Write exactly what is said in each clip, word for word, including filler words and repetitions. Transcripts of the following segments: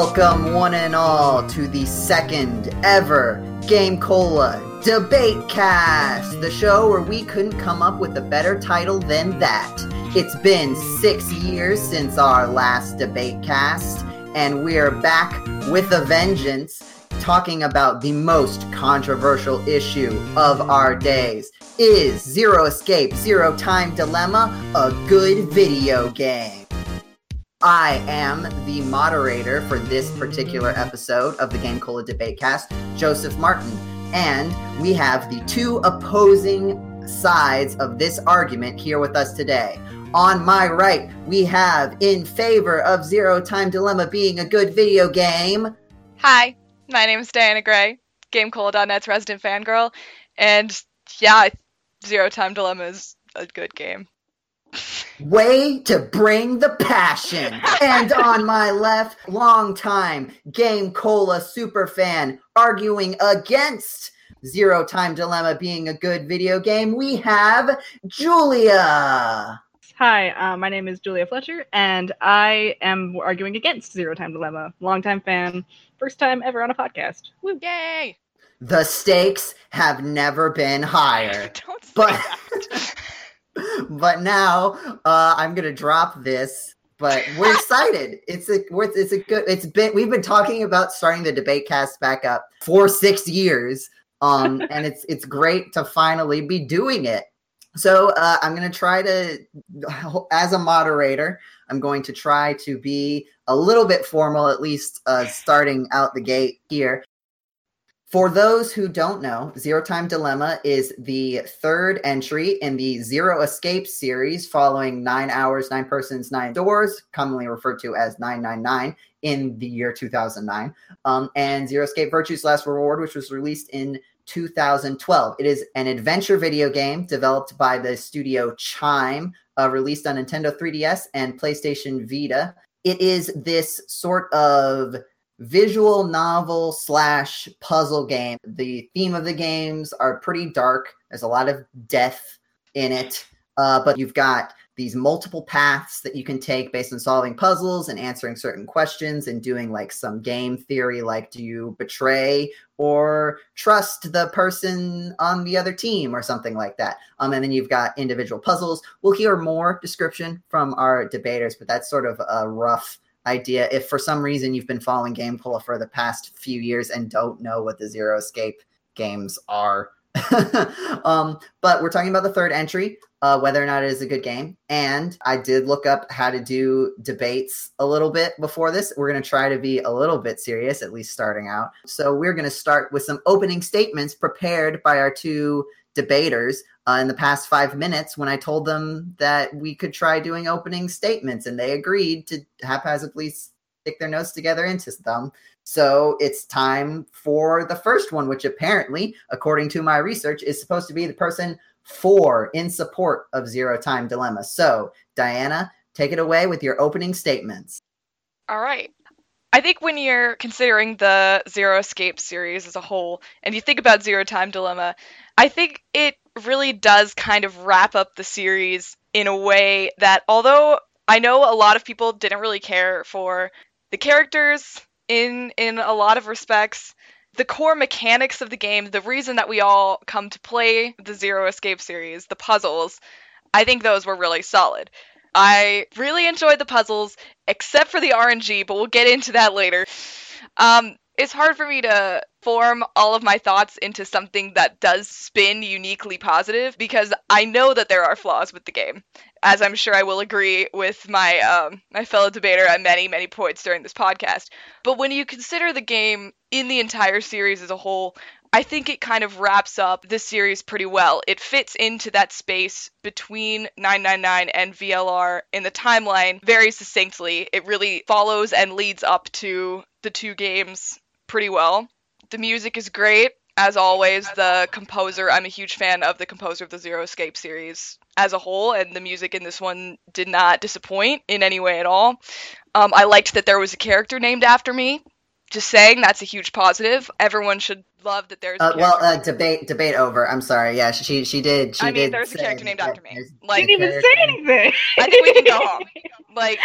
Welcome, one and all, to the second ever GameCola DebateCast, the show where we couldn't come up with a better title than that. It's been six years since our last DebateCast, and we're back with a vengeance, talking about the most controversial issue of our days. Is Zero Escape, Zero Time Dilemma a good video game? I am the moderator for this particular episode of the GameCola DebateCast, Joseph Martin, and we have the two opposing sides of this argument here with us today. On my right, we have, in favor of Zero Time Dilemma being a good video game... Hi, my name is Diana Gray, GameCola dot net's resident fangirl, and yeah, Zero Time Dilemma is a good game. Way to bring the passion. And on my left, longtime GameCola superfan arguing against Zero Time Dilemma being a good video game, we have Julia. Hi, uh, my name is Julia Fletcher, and I am arguing against Zero Time Dilemma. Longtime fan, first time ever on a podcast. Woo. Yay! The stakes have never been higher. Don't say but- that. But now uh, I'm gonna drop this. But we're excited. It's a it's a good. It's been we've been talking about starting the DebateCast back up for six years. Um, and it's it's great to finally be doing it. So uh, I'm gonna try to, as a moderator, I'm going to try to be a little bit formal, at least uh, starting out the gate here. For those who don't know, Zero Time Dilemma is the third entry in the Zero Escape series following Nine Hours, Nine Persons, Nine Doors, commonly referred to as nine nine nine in the year two thousand nine, um, and Zero Escape Virtue's Last Reward, which was released in two thousand twelve. It is an adventure video game developed by the studio Chime, uh, released on Nintendo three D S and PlayStation Vita. It is this sort of visual novel slash puzzle game. The theme of the games are pretty dark. There's a lot of death in it, uh, but you've got these multiple paths that you can take based on solving puzzles and answering certain questions and doing like some game theory, like do you betray or trust the person on the other team or something like that. Um, and then you've got individual puzzles. We'll hear more description from our debaters, but that's sort of a rough idea if for some reason you've been following GameCola for the past few years and don't know what the Zero Escape games are. um, but we're talking about the third entry, uh, whether or not it is a good game. And I did look up how to do debates a little bit before this. We're going to try to be a little bit serious, at least starting out. So we're going to start with some opening statements prepared by our two debaters uh, in the past five minutes when I told them that we could try doing opening statements, and they agreed to haphazardly stick their notes together into them. So it's time for the first one, which apparently, according to my research, is supposed to be the person for in support of Zero Time Dilemma. So Diana, take it away with your opening statements. All right. I think when you're considering the Zero Escape series as a whole, and you think about Zero Time Dilemma, I think it really does kind of wrap up the series in a way that, although I know a lot of people didn't really care for the characters in in a lot of respects, the core mechanics of the game, the reason that we all come to play the Zero Escape series, the puzzles, I think those were really solid. I really enjoyed the puzzles, except for the R N G, but we'll get into that later. Um, it's hard for me to form all of my thoughts into something that does spin uniquely positive, because I know that there are flaws with the game, as I'm sure I will agree with my um, my fellow debater at many, many points during this podcast. But when you consider the game in the entire series as a whole, I think it kind of wraps up this series pretty well. It fits into that space between nine nine nine and V L R in the timeline very succinctly. It really follows and leads up to the two games pretty well. The music is great, as always. The composer, I'm a huge fan of the composer of the Zero Escape series as a whole, and the music in this one did not disappoint in any way at all. Um, I liked that there was a character named after me. Just saying, that's a huge positive. Everyone should love that there's. Uh, well, uh, debate, debate over. I'm sorry. Yeah, she she did. She I mean, did there's a character named after me. Like, didn't even say anything. I think we can go home. Like,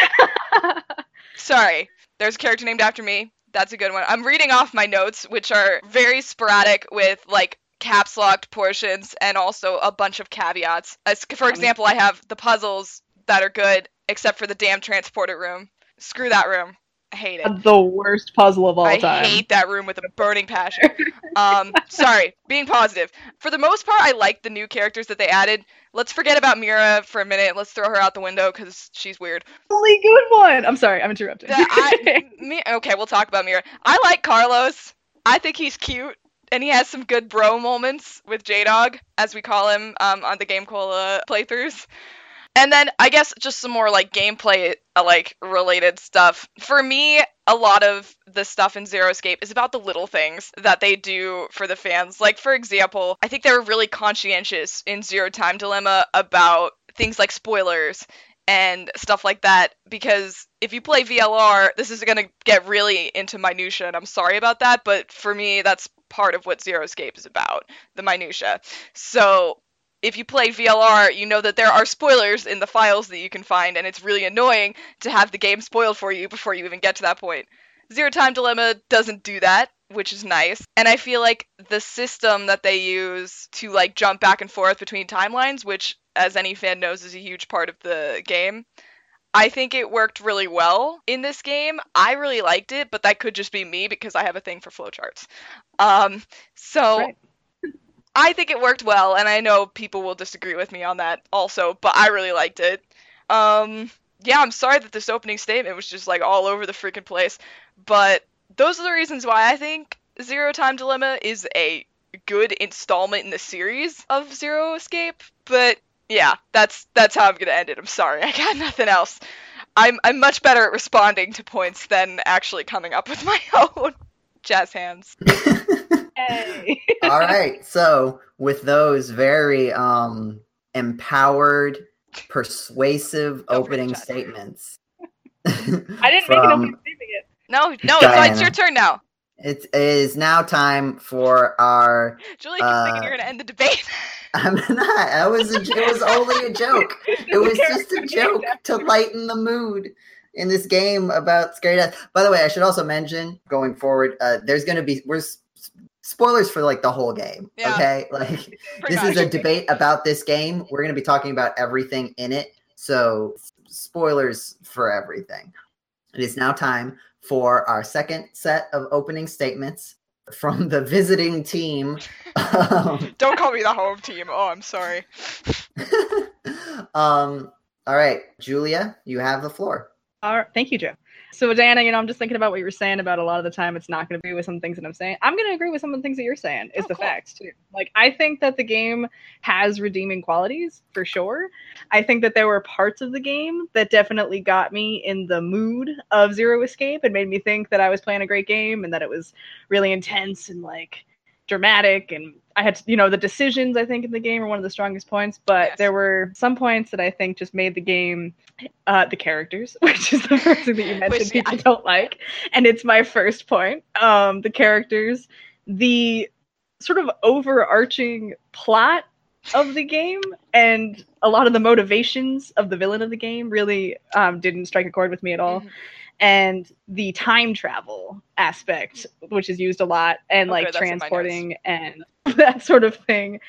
sorry. There's a character named after me. That's a good one. I'm reading off my notes, which are very sporadic with, like, caps locked portions and also a bunch of caveats. As, for example, I have the puzzles that are good, except for the damn transporter room. Screw that room. I hate it. The worst puzzle of all I time. I hate that room with a burning passion. Um, sorry, being positive. For the most part, I like the new characters that they added. Let's forget about Mira for a minute. Let's throw her out the window because she's weird. Only good one. I'm sorry, I'm interrupting. I, me, okay, we'll talk about Mira. I like Carlos. I think he's cute, and he has some good bro moments with J-Dog, as we call him um, on the GameCola playthroughs. And then, I guess, just some more, like, gameplay, uh, like, related stuff. For me, a lot of the stuff in Zero Escape is about the little things that they do for the fans. Like, for example, I think they were really conscientious in Zero Time Dilemma about things like spoilers and stuff like that, because if you play V L R, this is going to get really into minutia, and I'm sorry about that, but for me, that's part of what Zero Escape is about, the minutia. So if you play V L R, you know that there are spoilers in the files that you can find, and it's really annoying to have the game spoiled for you before you even get to that point. Zero Time Dilemma doesn't do that, which is nice, and I feel like the system that they use to, like, jump back and forth between timelines, which, as any fan knows, is a huge part of the game, I think it worked really well in this game. I really liked it, but that could just be me because I have a thing for flowcharts. Um, so... Right. I think it worked well, and I know people will disagree with me on that also, but I really liked it. Um, yeah, I'm sorry that this opening statement was just, like, all over the freaking place, but those are the reasons why I think Zero Time Dilemma is a good installment in the series of Zero Escape, but yeah, that's that's how I'm gonna end it. I'm sorry, I got nothing else. I'm I'm much better at responding to points than actually coming up with my own. Jazz hands. Hey. All right. So with those very um, empowered, persuasive opening statements. I didn't from... make an opening statement yet. No, no, Diana. It's your turn now. It is now time for our... Julie, keep uh, thinking you're going to end the debate. I'm not. I was a, it was only a joke. It was just a joke to lighten the mood in this game about scary death. By the way, I should also mention, going forward, uh, there's going to be we're s- spoilers for, like, the whole game, yeah. Okay? Like, this much. Is a debate about this game. We're going to be talking about everything in it, so spoilers for everything. It is now time for our second set of opening statements from the visiting team. um, Don't call me the home team. Oh, I'm sorry. um. All right, Julia, you have the floor. All right. Thank you, Joe. So, Diana, you know, I'm just thinking about what you were saying about a lot of the time it's not going to agree with some things that I'm saying. I'm going to agree with some of the things that you're saying. It's oh, the cool. facts, too. Like, I think that the game has redeeming qualities, for sure. I think that there were parts of the game that definitely got me in the mood of Zero Escape and made me think that I was playing a great game and that it was really intense and, like, dramatic. And I had, you know, the decisions, I think, in the game are one of the strongest points. But yes, there were some points that I think just made the game... Uh, the characters, which is the first thing that you mentioned, which, people yeah. don't like, and it's my first point. Um, the characters, the sort of overarching plot of the game, and a lot of the motivations of the villain of the game really um, didn't strike a chord with me at all. Mm-hmm. And the time travel aspect, which is used a lot, and okay, like transporting and that sort of thing,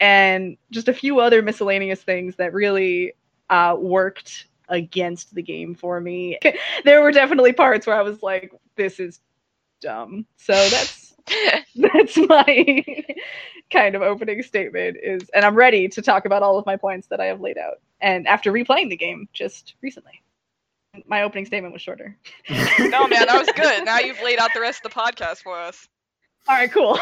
and just a few other miscellaneous things that really Uh, worked against the game for me. There were definitely parts where I was like, this is dumb. So that's that's my kind of opening statement is, and I'm ready to talk about all of my points that I have laid out. And after replaying the game just recently, my opening statement was shorter. No, man, that was good. Now you've laid out the rest of the podcast for us. All right, cool.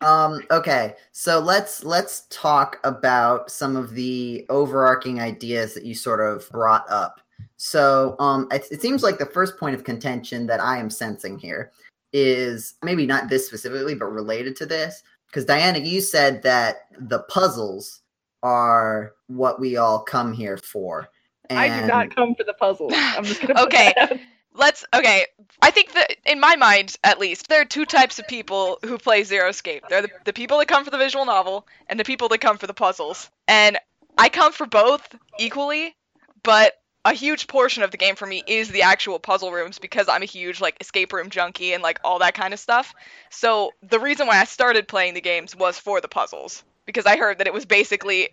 Um, okay, so let's let's talk about some of the overarching ideas that you sort of brought up. So um, it, it seems like the first point of contention that I am sensing here is maybe not this specifically, but related to this. Because Diana, you said that the puzzles are what we all come here for. And... I do not come for the puzzles. I'm just gonna okay. put that out. Let's, okay, I think that, in my mind, at least, there are two types of people who play Zero Escape. There are the, the people that come for the visual novel, and the people that come for the puzzles. And I come for both equally, but a huge portion of the game for me is the actual puzzle rooms, because I'm a huge, like, escape room junkie and, like, all that kind of stuff. So the reason why I started playing the games was for the puzzles, because I heard that it was basically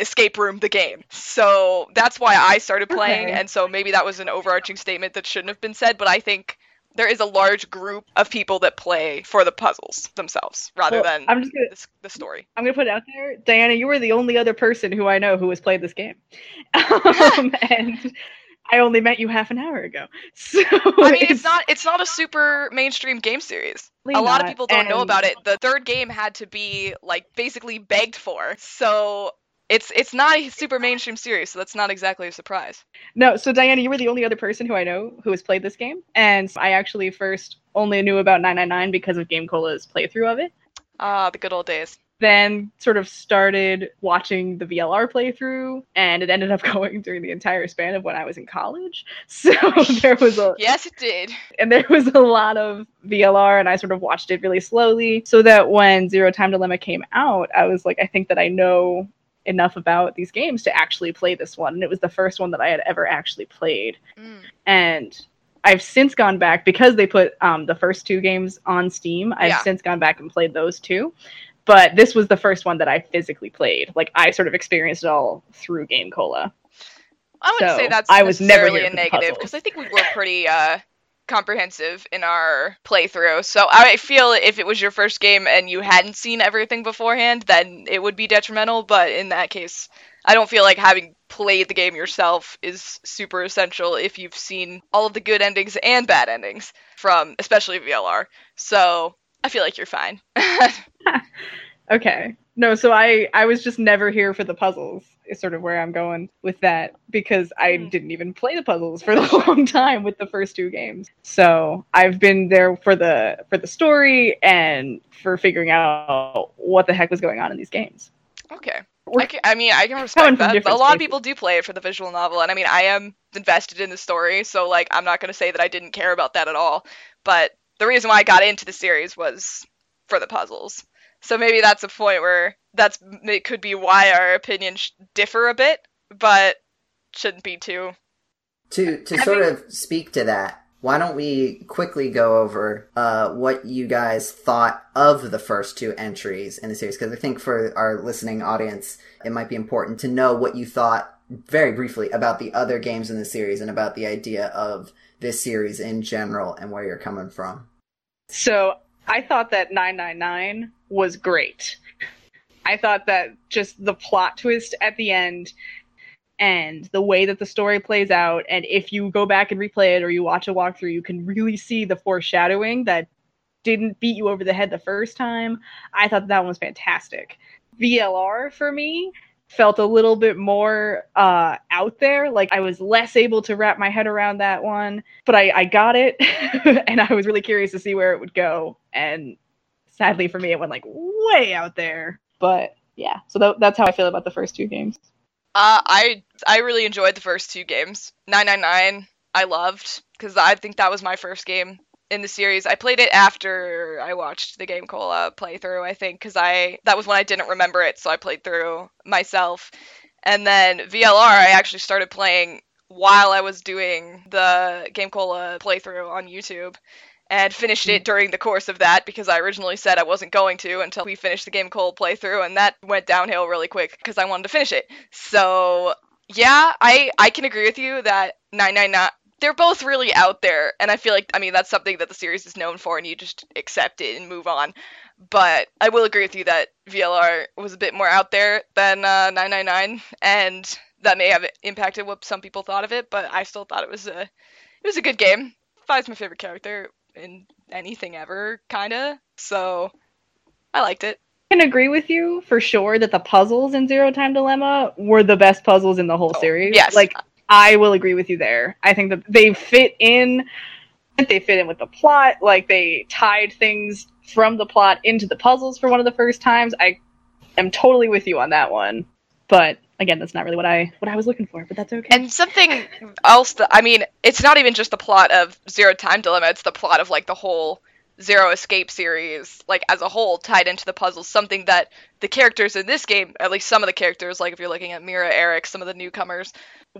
escape room the game. So that's why I started playing, okay. And so maybe that was an overarching statement that shouldn't have been said, but I think there is a large group of people that play for the puzzles themselves rather well, than I'm just gonna, the, the story. I'm going to put it out there. Diana, you were the only other person who I know who has played this game. um, and I only met you half an hour ago. So I mean, it's, it's not it's not a super mainstream game series. A lot not, of people don't and... know about it. The third game had to be, like, basically begged for. So It's it's not a super mainstream series, so that's not exactly a surprise. No, so Diana, you were the only other person who I know who has played this game, and I actually first only knew about nine nine nine because of GameCola's playthrough of it. Ah, the good old days. Then sort of started watching the V L R playthrough, and it ended up going during the entire span of when I was in college. So there was a... Yes, it did. And there was a lot of V L R, and I sort of watched it really slowly, so that when Zero Time Dilemma came out, I was like, I think that I know enough about these games to actually play this one, and it was the first one that I had ever actually played. Mm. And I've since gone back, because they put um, the first two games on Steam, I've yeah. since gone back and played those two, but this was the first one that I physically played. Like, I sort of experienced it all through GameCola. I wouldn't so say that's I was necessarily never a negative, because I think we were pretty uh, comprehensive in our playthrough, so I feel if it was your first game and you hadn't seen everything beforehand, then it would be detrimental, but in that case, I don't feel like having played the game yourself is super essential if you've seen all of the good endings and bad endings from, especially V L R, so I feel like you're fine. Okay. No, so I, I was just never here for the puzzles, is sort of where I'm going with that, because I mm. didn't even play the puzzles for a long time with the first two games. So I've been there for the for the story and for figuring out what the heck was going on in these games. Okay. I, can, I mean, I can respect that. A lot places. Of people do play it for the visual novel, and I mean, I am invested in the story, so like, I'm not going to say that I didn't care about that at all, but the reason why I got into the series was for the puzzles. So maybe that's a point where that's it could be why our opinions differ a bit, but shouldn't be too. To to I sort mean, of speak to that, why don't we quickly go over uh, what you guys thought of the first two entries in the series? Because I think for our listening audience, it might be important to know what you thought very briefly about the other games in the series and about the idea of this series in general and where you're coming from. So I thought that nine nine nine was great. I thought that just the plot twist at the end and the way that the story plays out, and if you go back and replay it or you watch a walkthrough, you can really see the foreshadowing that didn't beat you over the head the first time. I thought that one was fantastic. V L R, for me, felt a little bit more uh, out there. Like, I was less able to wrap my head around that one, but I, I got it, and I was really curious to see where it would go, and sadly for me, it went, like, way out there. But, yeah, so th- that's how I feel about the first two games. Uh, I I really enjoyed the first two games. nine nine nine, I loved, because I think that was my first game in the series. I played it after I watched the GameCola playthrough, I think, because I that was when I didn't remember it, so I played through myself. And then V L R, I actually started playing while I was doing the GameCola playthrough on YouTube, and finished it during the course of that, because I originally said I wasn't going to until we finished the GameCola playthrough, and that went downhill really quick because I wanted to finish it. So, yeah, I, I can agree with you that nine nine nine, they're both really out there, and I feel like, I mean, that's something that the series is known for, and you just accept it and move on. But I will agree with you that V L R was a bit more out there than uh, nine nine nine, and that may have impacted what some people thought of it, but I still thought it was a, it was a good game. Phi's my favorite character in anything ever, kind of. So, I liked it. I can agree with you for sure that the puzzles in Zero Time Dilemma were the best puzzles in the whole oh, series. Yes. Like, I will agree with you there. I think that they fit in, they fit in with the plot, like, they tied things from the plot into the puzzles for one of the first times. I am totally with you on that one. But again, that's not really what I what I was looking for, but that's okay. And something else, that, I mean, it's not even just the plot of Zero Time Dilemma, it's the plot of, like, the whole Zero Escape series, like, as a whole, tied into the puzzles, something that the characters in this game, at least some of the characters, like, if you're looking at Mira, Eric, some of the newcomers,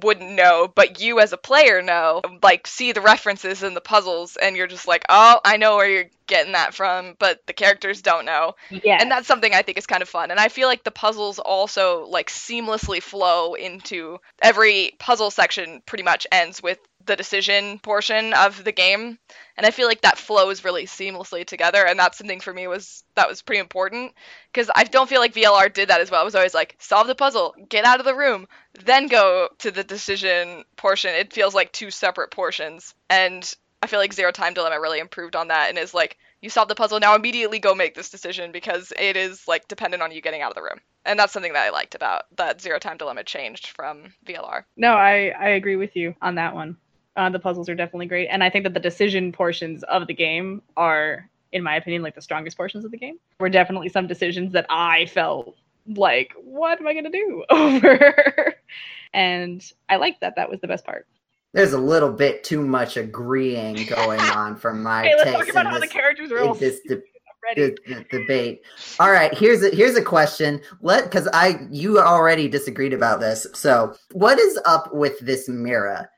wouldn't know, but you as a player know, like, see the references in the puzzles, and you're just like, oh, I know where you're getting that from, but the characters don't know. Yeah. And that's something I think is kind of fun, and I feel like the puzzles also, like, seamlessly flow into every puzzle section pretty much ends with the decision portion of the game, and I feel like that flows really seamlessly together, and that's something for me was that was pretty important, because I don't feel like V L R did that as well. It was always like, solve the puzzle, get out of the room, then go to the decision portion. It feels like two separate portions, and I feel like Zero Time Dilemma really improved on that, and is like, you solve the puzzle, now immediately go make this decision, because it is, like, dependent on you getting out of the room. And that's something that I liked about that Zero Time Dilemma changed from V L R. No, I, I agree with you on that one. Uh, the puzzles are definitely great, and I think that the decision portions of the game are, in my opinion, like the strongest portions of the game. There were definitely some decisions that I felt like, what am I going to do over? And I liked that. That was the best part. There's a little bit too much agreeing going on from my taste. Hey, let's talk about how this, the characters are all this de- de- de- debate. All right, here's a here's a question. Let because I you already disagreed about this. So what is up with this Mira?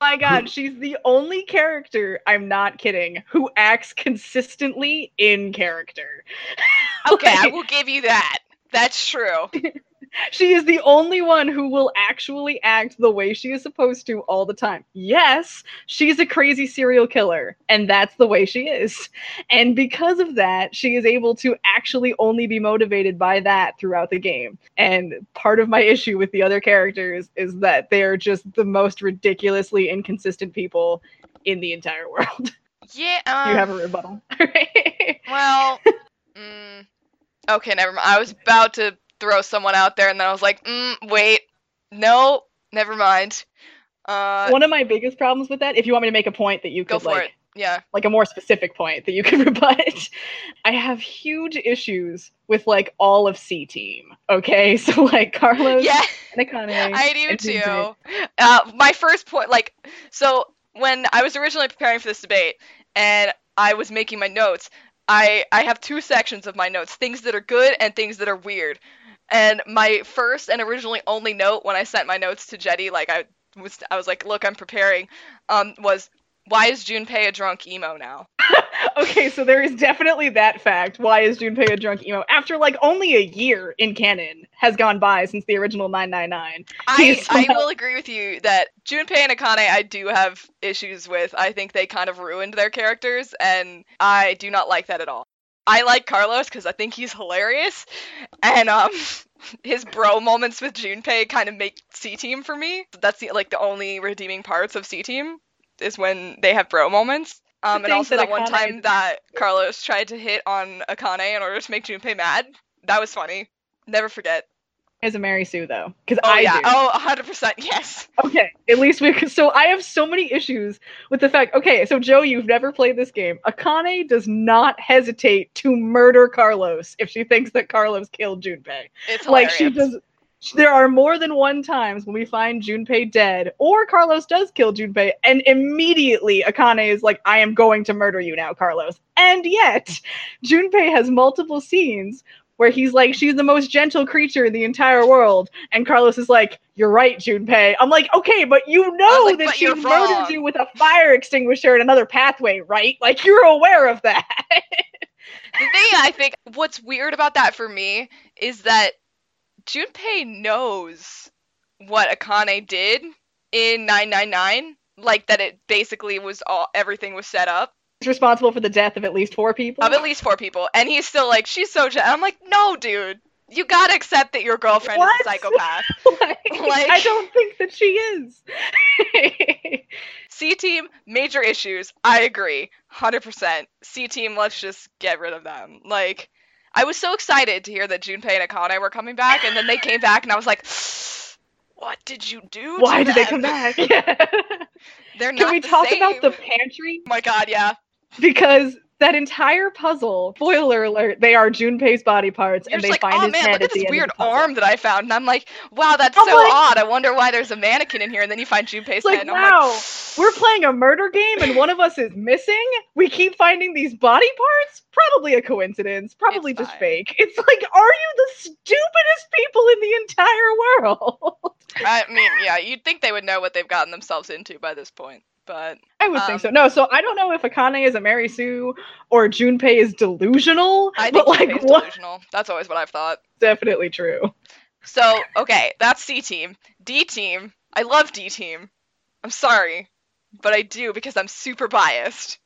Oh my god, she's the only character, I'm not kidding, who acts consistently in character. Okay, like, I will give you that. That's true. She is the only one who will actually act the way she is supposed to all the time. Yes, she's a crazy serial killer, and that's the way she is. And because of that, she is able to actually only be motivated by that throughout the game. And part of my issue with the other characters is that they are just the most ridiculously inconsistent people in the entire world. Yeah. Um, you have a rebuttal. Well, mm, okay, never mind. I was about to throw someone out there, and then I was like, mm, wait, no, never mind. Uh, One of my biggest problems with that, if you want me to make a point that you could, go for like, it. Yeah, like a more specific point that you could rebut, I have huge issues with, like, all of C-Team, okay? So, like, Carlos yeah. and Akane. I do, too. Uh, my first point, like, so when I was originally preparing for this debate, and I was making my notes, I, I have two sections of my notes, things that are good and things that are weird. And my first and originally only note when I sent my notes to Jetty, like, I was I was like, look, I'm preparing, um, was, why is Junpei a drunk emo now? Okay, so there is definitely that fact. Why is Junpei a drunk emo? After, like, only a year in canon has gone by since the original nine nine nine. I, somehow... I will agree with you that Junpei and Akane I do have issues with. I think they kind of ruined their characters, and I do not like that at all. I like Carlos because I think he's hilarious, and um, his bro moments with Junpei kind of make C-Team for me. That's the, like, the only redeeming parts of C-Team is when they have bro moments. Um, and also that, that one time that Carlos tried to hit on Akane in order to make Junpei mad. That was funny. Never forget. As a Mary Sue, though. Because oh, I yeah. do. Oh, one hundred percent, yes. Okay, at least we could. So I have so many issues with the fact, okay, so Joe, you've never played this game. Akane does not hesitate to murder Carlos if she thinks that Carlos killed Junpei. It's like, hilarious. She does. There are more than one times when we find Junpei dead, or Carlos does kill Junpei, and immediately Akane is like, I am going to murder you now, Carlos. And yet, Junpei has multiple scenes where he's like, she's the most gentle creature in the entire world. And Carlos is like, you're right, Junpei. I'm like, okay, but you know like, that she murdered wrong. You with a fire extinguisher in another pathway, right? Like, you're aware of that. The thing I think, what's weird about that for me is that Junpei knows what Akane did in nine nine nine. Like, that it basically was all, everything was set up. Responsible for the death of at least four people. Of at least four people. And he's still like, she's so jealous. I'm like, no, dude. You gotta accept that your girlfriend what? is a psychopath. like, like, I don't think that she is. C-Team, major issues. I agree. one hundred percent. C-Team, let's just get rid of them. Like, I was so excited to hear that Junpei and Akane were coming back, and then they came back, and I was like, what did you do to Why them? Did they come back? Yeah. They're not Can we the talk same. About the pantry? Oh my god, yeah. Because That entire puzzle, spoiler alert, they are Junpei's body parts, You're and they like, find oh, his man, head at the end. Look at this weird arm that I found, and I'm like, wow, that's I'm so like, odd. I wonder why there's a mannequin in here, and then you find Junpei's like, head. And wow, I'm like, we're playing a murder game, and one of us is missing. We keep finding these body parts. Probably a coincidence. Probably it's just fine. fake. It's like, are you the stupidest people in the entire world? I mean, yeah, you'd think they would know what they've gotten themselves into by this point. But I would um, think so. No, so I don't know if Akane is a Mary Sue or Junpei is delusional. I think but Junpei's like, delusional. That's always what I've thought. Definitely true. So, okay, that's C team. D team. I love D team. I'm sorry, but I do because I'm super biased.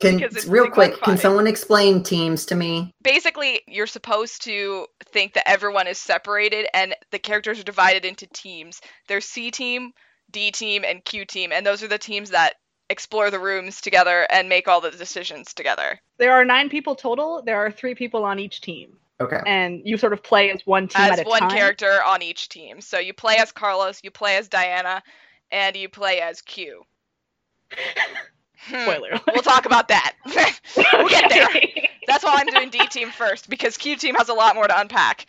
Can, real quick, can someone explain teams to me? Basically, you're supposed to think that everyone is separated and the characters are divided into teams. There's C team, D team, and Q team, and those are the teams that explore the rooms together and make all the decisions together. There are nine people total. There are three people on each team. Okay. And you sort of play as one team at a time. As one character on each team. So you play as Carlos, you play as Diana, and you play as Q. hmm. Spoiler. We'll talk about that. We'll get there. That's why I'm doing D team first, because Q team has a lot more to unpack.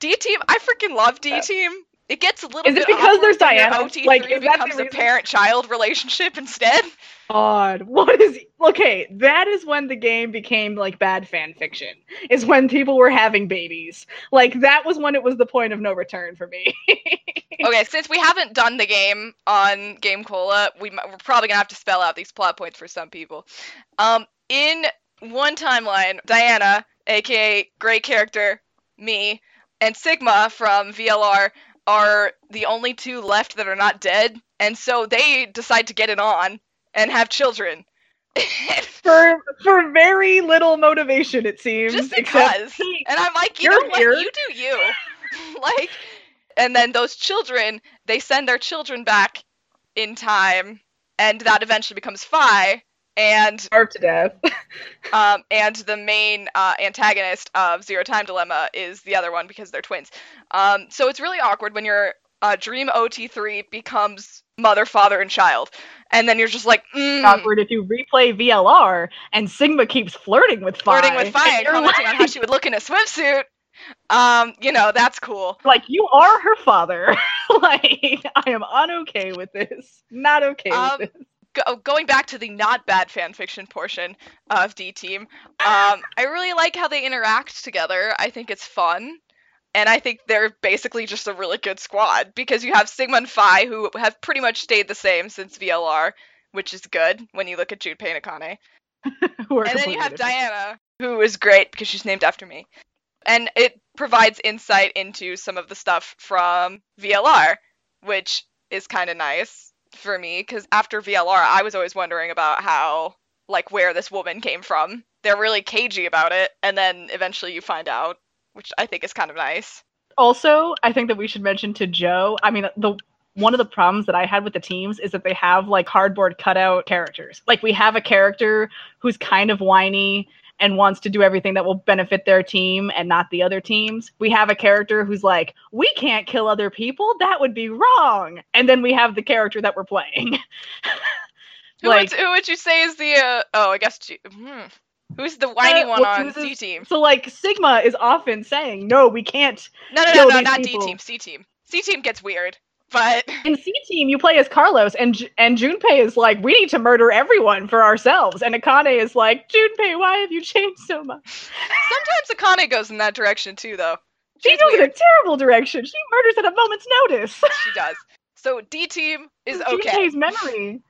D team, I freaking love D team. It gets a little bit. Is it bit because there's Diana? O T three like, is that becomes the a parent-child relationship instead? God, what is. Okay, that is when the game became, like, bad fan fiction. Is when people were having babies. Like, that was when it was the point of no return for me. Okay, since we haven't done the game on GameCola, we, we're probably gonna have to spell out these plot points for some people. Um, in one timeline, Diana, aka great character, me, and Sigma from V L R are the only two left that are not dead, and so they decide to get it on and have children. for for very little motivation, it seems. Just because. He, and I'm like, you know what, you do you. Like, and then those children, they send their children back in time, and that eventually becomes Phi, and starved to death. um, and the main uh, antagonist of Zero Time Dilemma is the other one because they're twins. Um, so it's really awkward when your uh, dream O T three becomes mother, father, and child, and then you're just like, mm. It's awkward if you replay V L R and Sigma keeps flirting with Phi, flirting with Phi, and, and commenting like... on how she would look in a swimsuit. Um, you know, that's cool. Like, you are her father. Like, I am unokay with this. Not okay um, with this. Go- going back to the not bad fanfiction portion of D-Team, um, I really like how they interact together. I think it's fun, and I think they're basically just a really good squad, because you have Sigma and Phi, who have pretty much stayed the same since V L R, which is good when you look at Junpei and Akane. And then you have different. Diana, who is great because she's named after me. And it provides insight into some of the stuff from V L R, which is kind of nice. For me, because after V L R, I was always wondering about how, like, where this woman came from. They're really cagey about it, and then eventually you find out, which I think is kind of nice. Also, I think that we should mention to Joe, I mean, the one of the problems that I had with the teams is that they have, like, cardboard cutout characters. Like, we have a character who's kind of whiny and wants to do everything that will benefit their team and not the other teams. We have a character who's like, we can't kill other people. That would be wrong. And then we have the character that we're playing. Like, who, would, who would you say is the, uh, oh, I guess, G- hmm. who's the whiny uh, one well, on C team? So, like, Sigma is often saying, no, we can't No, no, kill no, no, not people. D team, C team. C team gets weird. But in C team, you play as Carlos, and J- and Junpei is like, we need to murder everyone for ourselves. And Akane is like, Junpei, why have you changed so much? Sometimes Akane goes in that direction too, though. She's she goes weird. in a terrible direction. She murders at a moment's notice. She does. So D team is okay. Junpei's memory.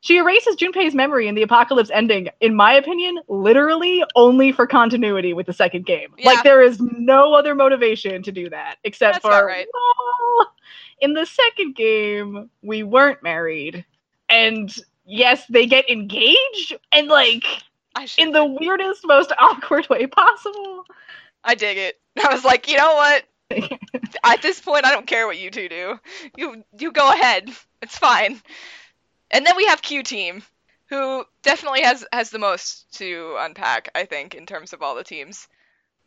She erases Junpei's memory in the apocalypse ending, in my opinion, literally only for continuity with the second game. Yeah. Like, there is no other motivation to do that, except That's for, not right. well, in the second game, we weren't married. And, yes, they get engaged, and, like, I in the weirdest, most awkward way possible. I dig it. I was like, you know what? At this point, I don't care what you two do. You You go ahead. It's fine. And then we have Q Team, who definitely has, has the most to unpack, I think, in terms of all the teams.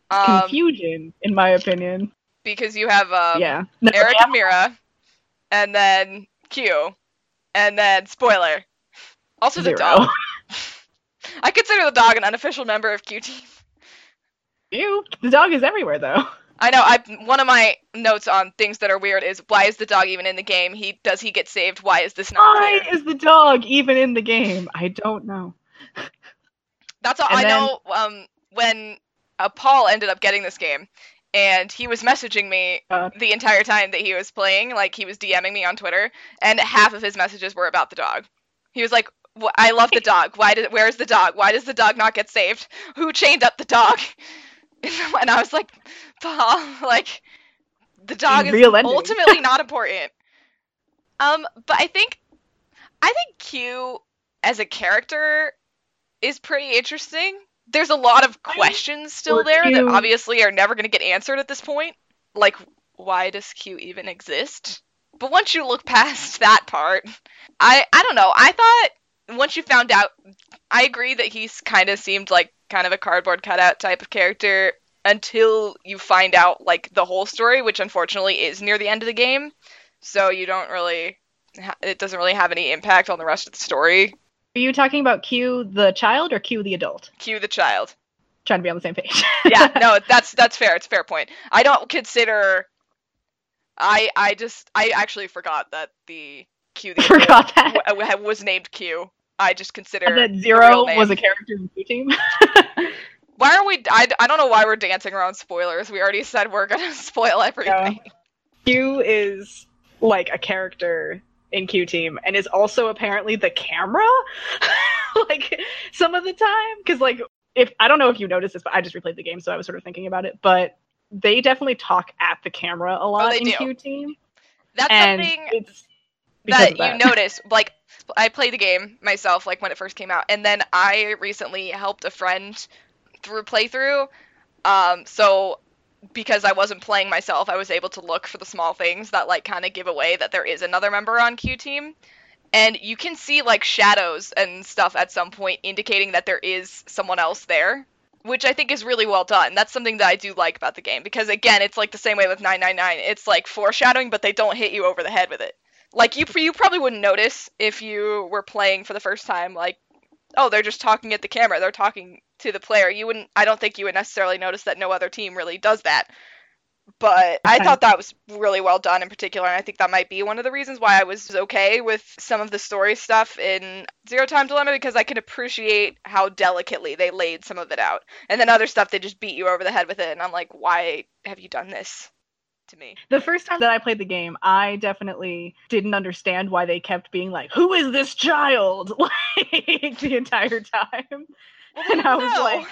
Um, Confusion, in my opinion. Because you have um, yeah. no, Eric yeah. and Mira, and then Q, and then, spoiler, also the Zero. dog. I consider the dog an unofficial member of Q Team. Ew. The dog is everywhere, though. I know. I one of my notes on things that are weird is, why is the dog even in the game? He does he get saved? Why is this not Why clear? Is the dog even in the game? I don't know. That's all and I then... know. Um, when uh, Paul ended up getting this game, and he was messaging me uh, the entire time that he was playing, like he was DMing me on Twitter, and half of his messages were about the dog. He was like, "I love the dog. Why did? Where's the dog? Why does the dog not get saved? Who chained up the dog?" And I was like, Paul, like, the dog is ultimately not important. Um, but I think, I think Q as a character is pretty interesting. There's a lot of questions still there that obviously are never going to get answered at this point. Like, why does Q even exist? But once you look past that part, I, I don't know. I thought once you found out, I agree that he's kind of seemed like kind of a cardboard cutout type of character until you find out, like, the whole story, which unfortunately is near the end of the game, so you don't really, ha- it doesn't really have any impact on the rest of the story. Are you talking about Q the child or Q the adult? Q the child. Trying to be on the same page. Yeah, no, that's that's fair, it's a fair point. I don't consider, I I just, I actually forgot that the Q the adult forgot that. W- was named Q. I just consider... And that Zero was a character in Q Team. Why are we... I, I don't know why we're dancing around spoilers. We already said we're going to spoil everything. Yeah. Q is, like, a character in Q Team, and is also apparently the camera, like, some of the time. Because, like, if I don't know if you noticed this, but I just replayed the game, so I was sort of thinking about it. But they definitely talk at the camera a lot oh, in do. Q Team. That's and something that, that you notice, like... I played the game myself, like, when it first came out, and then I recently helped a friend through playthrough, um, so because I wasn't playing myself, I was able to look for the small things that, like, kind of give away that there is another member on Q Team, and you can see, like, shadows and stuff at some point indicating that there is someone else there, which I think is really well done. That's something that I do like about the game, because, again, it's, like, the same way with nine nine nine. It's, like, foreshadowing, but they don't hit you over the head with it. Like, you you probably wouldn't notice if you were playing for the first time, like, oh, they're just talking at the camera, they're talking to the player. You wouldn't, I don't think you would necessarily notice that no other team really does that. But I thought that was really well done in particular, and I think that might be one of the reasons why I was okay with some of the story stuff in Zero Time Dilemma, because I could appreciate how delicately they laid some of it out. And then other stuff, they just beat you over the head with it, and I'm like, why have you done this? To me. The first time that I played the game, I definitely didn't understand why they kept being like, who is this child? Like, the entire time. And I was no. like,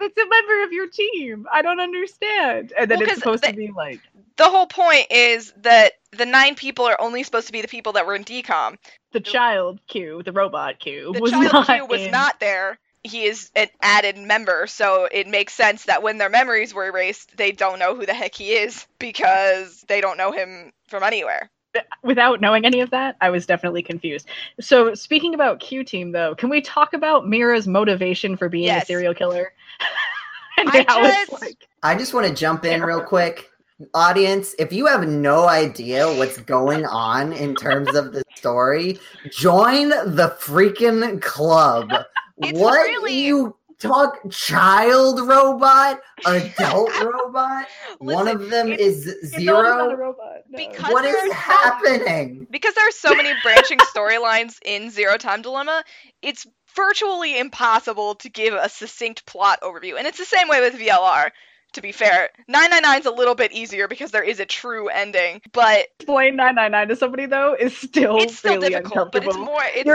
that's a member of your team. I don't understand. And then well, it's supposed the, to be like... The whole point is that the nine people are only supposed to be the people that were in DCOM. The, the child Q, the robot Q, the was child not Q was in... not there. He is an added member, so it makes sense that when their memories were erased, they don't know who the heck he is, because they don't know him from anywhere. Without knowing any of that, I was definitely confused. So, speaking about Q Team, though, can we talk about Mira's motivation for being yes. a serial killer? and I, just... It's like... I just want to jump in real quick. Audience, if you have no idea what's going on in terms of the story, join the freaking club. It's what really... you talk child robot, adult robot? Listen, one of them is Zero. Robot, no. Because what is happening? Because there are so many branching storylines in Zero Time Dilemma, it's virtually impossible to give a succinct plot overview. And it's the same way with V L R. To be fair, nine nine nine's a little bit easier because there is a true ending, but... Explain nine nine nine to somebody, though, is still It's still really difficult, but it's more... It's,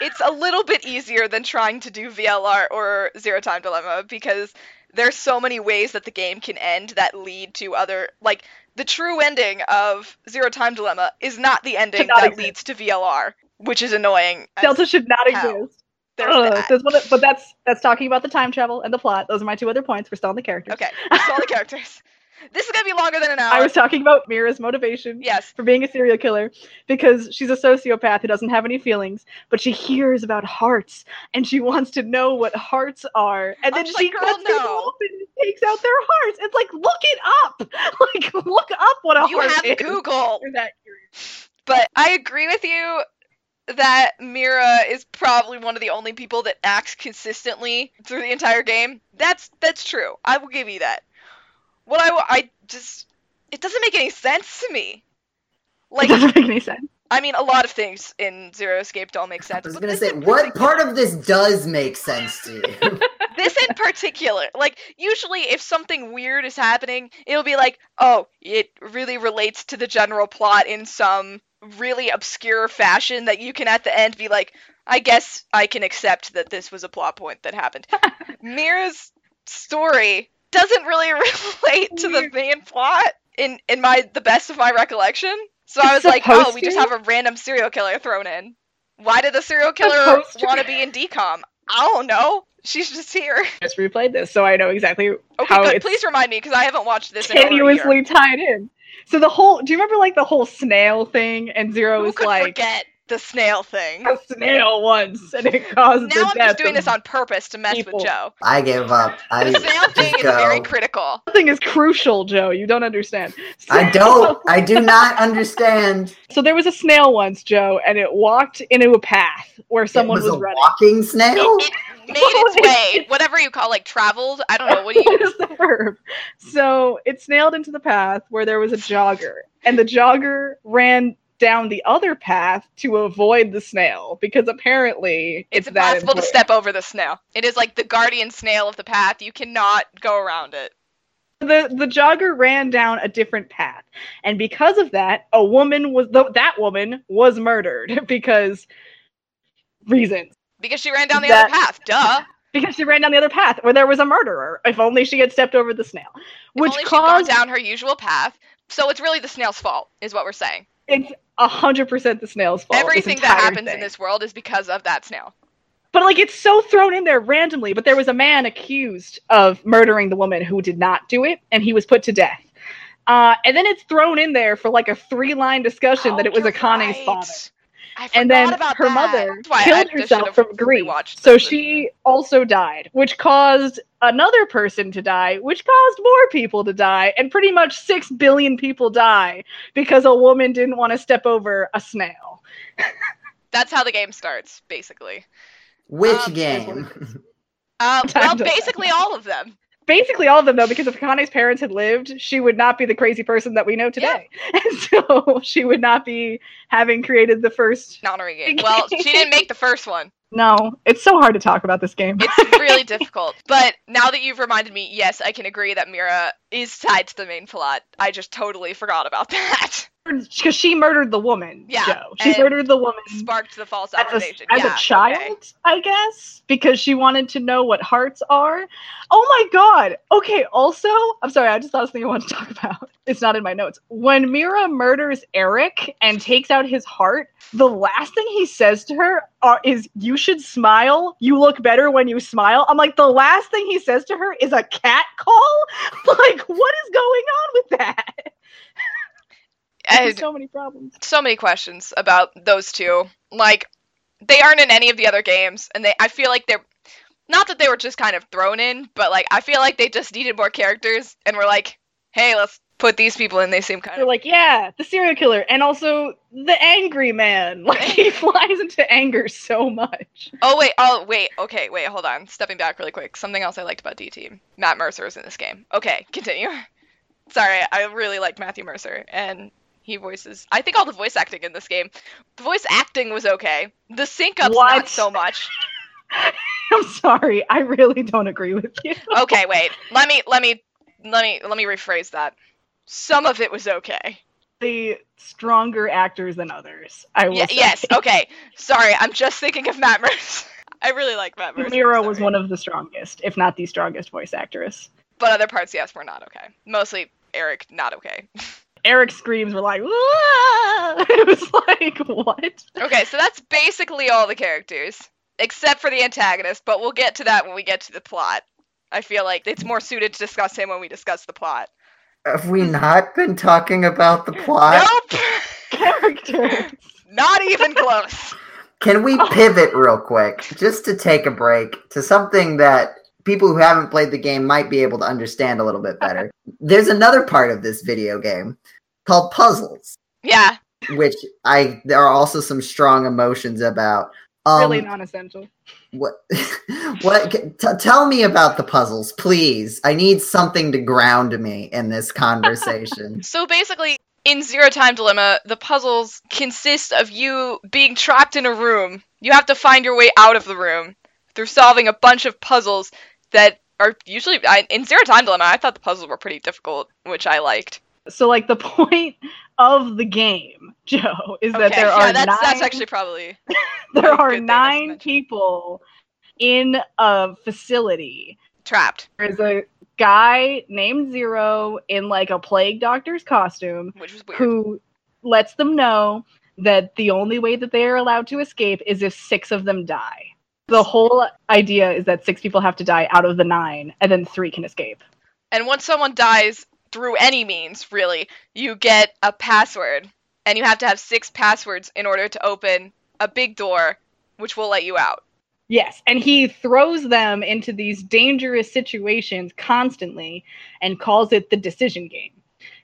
it's a little bit easier than trying to do V L R or Zero Time Dilemma, because there's so many ways that the game can end that lead to other... Like, the true ending of Zero Time Dilemma is not the ending not that exist. leads to V L R, which is annoying. Delta should not how. exist. That. That's what it, but that's that's talking about the time travel and the plot. Those are my two other points. We're still on the characters. Okay, we're still on the characters. This is going to be longer than an hour. I was talking about Mira's motivation yes. for being a serial killer, because she's a sociopath who doesn't have any feelings, but she hears about hearts, and she wants to know what hearts are, and then she like, cuts no. them open and takes out their hearts. It's like, look it up! Like, look up what a you heart is. You have Google! You're that curious. But I agree with you that Mira is probably one of the only people that acts consistently through the entire game. That's that's true. I will give you that. What I I just it doesn't make any sense to me. Like, it doesn't make any sense. I mean, a lot of things in Zero Escape don't make sense. I was going to say, what part of this does make sense to you? This in particular. Like, usually if something weird is happening, it'll be like, oh, it really relates to the general plot in some really obscure fashion that you can at the end be like, I guess I can accept that this was a plot point that happened. Mira's story doesn't really relate to the main plot in, in my the best of my recollection. So I was like, oh, we just have a random serial killer thrown in. Why did the serial killer want to be in D COM? I don't know. She's just here. Just replayed this, so I know exactly okay, how good. It's please remind me, because I haven't watched this in a while. Continuously tied in. So the whole, do you remember like the whole snail thing? And Zero was like, forget the snail thing. A snail once, and it caused now the death. Now I'm just doing this on purpose to mess people. With Joe. I give up. I the snail thing go. Is very critical. Nothing is crucial, Joe. You don't understand. So- I don't. I do not understand. So there was a snail once, Joe, and it walked into a path where someone it was, was a running. Walking snail? It, it made its way. Whatever you call like traveled. I don't know. What do you? What is the verb? So it snailed into the path where there was a jogger, and the jogger ran down the other path to avoid the snail, because apparently it's, it's impossible to step over the snail. It is like the guardian snail of the path. You cannot go around it. The the jogger ran down a different path, and because of that, a woman was the, that woman was murdered because reasons. Because she ran down the that, other path. Duh. Because she ran down the other path where there was a murderer. If only she had stepped over the snail, which if only caused she'd gone down her usual path. So it's really the snail's fault, is what we're saying. It's one hundred percent the snail's fault. Everything that happens thing. in this world is because of that snail. But, like, it's so thrown in there randomly. But there was a man accused of murdering the woman who did not do it, and he was put to death. Uh, and then it's thrown in there for, like, a three-line discussion oh, that it was Akane's right. father. I forgot and then about her that. mother killed I, herself I from grief. So she movie. also died, which caused another person to die, which caused more people to die, and pretty much six billion people die because a woman didn't want to step over a snail. That's how the game starts, basically. Which um, game? Uh, well, basically all of them. Basically all of them, though, because if Akane's parents had lived, she would not be the crazy person that we know today. Yeah. And so she would not be having created the first non-ring game. game. Well, she didn't make the first one. No, it's so hard to talk about this game. It's really difficult. But now that you've reminded me, yes, I can agree that Mira is tied to the main plot. I just totally forgot about that. Because she murdered the woman, yeah, Joe. She murdered the woman. Sparked the false accusation. As, a, as yeah, a child, okay. I guess, because she wanted to know what hearts are. Oh my god! Okay, also, I'm sorry, I just thought of something I wanted to talk about. It's not in my notes. When Mira murders Eric and takes out his heart, the last thing he says to her are, is, you should smile, you look better when you smile. I'm like, the last thing he says to her is a cat call? Like, what is going on with that? So many problems. So many questions about those two. Like, they aren't in any of the other games, and they I feel like they're not that they were just kind of thrown in, but like I feel like they just needed more characters and were like, hey, let's put these people in. They seem kind they're of like, yeah, the serial killer and also the angry man. Like, he flies into anger so much. Oh wait, oh wait, okay, wait, hold on. Stepping back really quick. Something else I liked about D Team. Matt Mercer was in this game. Okay, continue. Sorry, I really liked Matthew Mercer, and he voices, I think, all the voice acting in this game. The voice acting was okay. The sync-ups, what? Not so much. I'm sorry. I really don't agree with you. Okay, wait. Let me, let me, let me, let me rephrase that. Some of it was okay. The stronger actors than others, I will yeah, say. Yes, okay. Sorry, I'm just thinking of Matt Mercer. I really like Matt Mercer. Mira was one of the strongest, if not the strongest voice actress. But other parts, yes, were not okay. Mostly Eric, not okay. Eric's screams were like, "Wah!" It was like, what? Okay, so that's basically all the characters, except for the antagonist, but we'll get to that when we get to the plot. I feel like it's more suited to discuss him when we discuss the plot. Have we not been talking about the plot? Nope! Characters. Not even close. Can we pivot real quick, just to take a break, to something that people who haven't played the game might be able to understand a little bit better. There's another part of this video game called puzzles. Yeah. which I there are also some strong emotions about. Um, really non-essential. What? What? T- tell me about the puzzles, please. I need something to ground me in this conversation. So basically, in Zero Time Dilemma, the puzzles consist of you being trapped in a room. You have to find your way out of the room through solving a bunch of puzzles that are usually I, in Zero Time Dilemma. I thought the puzzles were pretty difficult, which I liked. So, like, the point of the game, Joe, is okay, that there yeah, are that's, nine... that's actually probably... there are nine people in a facility. Trapped. There's a guy named Zero in, like, a plague doctor's costume... which was weird. ...who lets them know that the only way that they are allowed to escape is if six of them die. The whole idea is that six people have to die out of the nine, and then three can escape. And once someone dies... through any means, really, you get a password, and you have to have six passwords in order to open a big door, which will let you out. Yes, and he throws them into these dangerous situations constantly and calls it the decision game.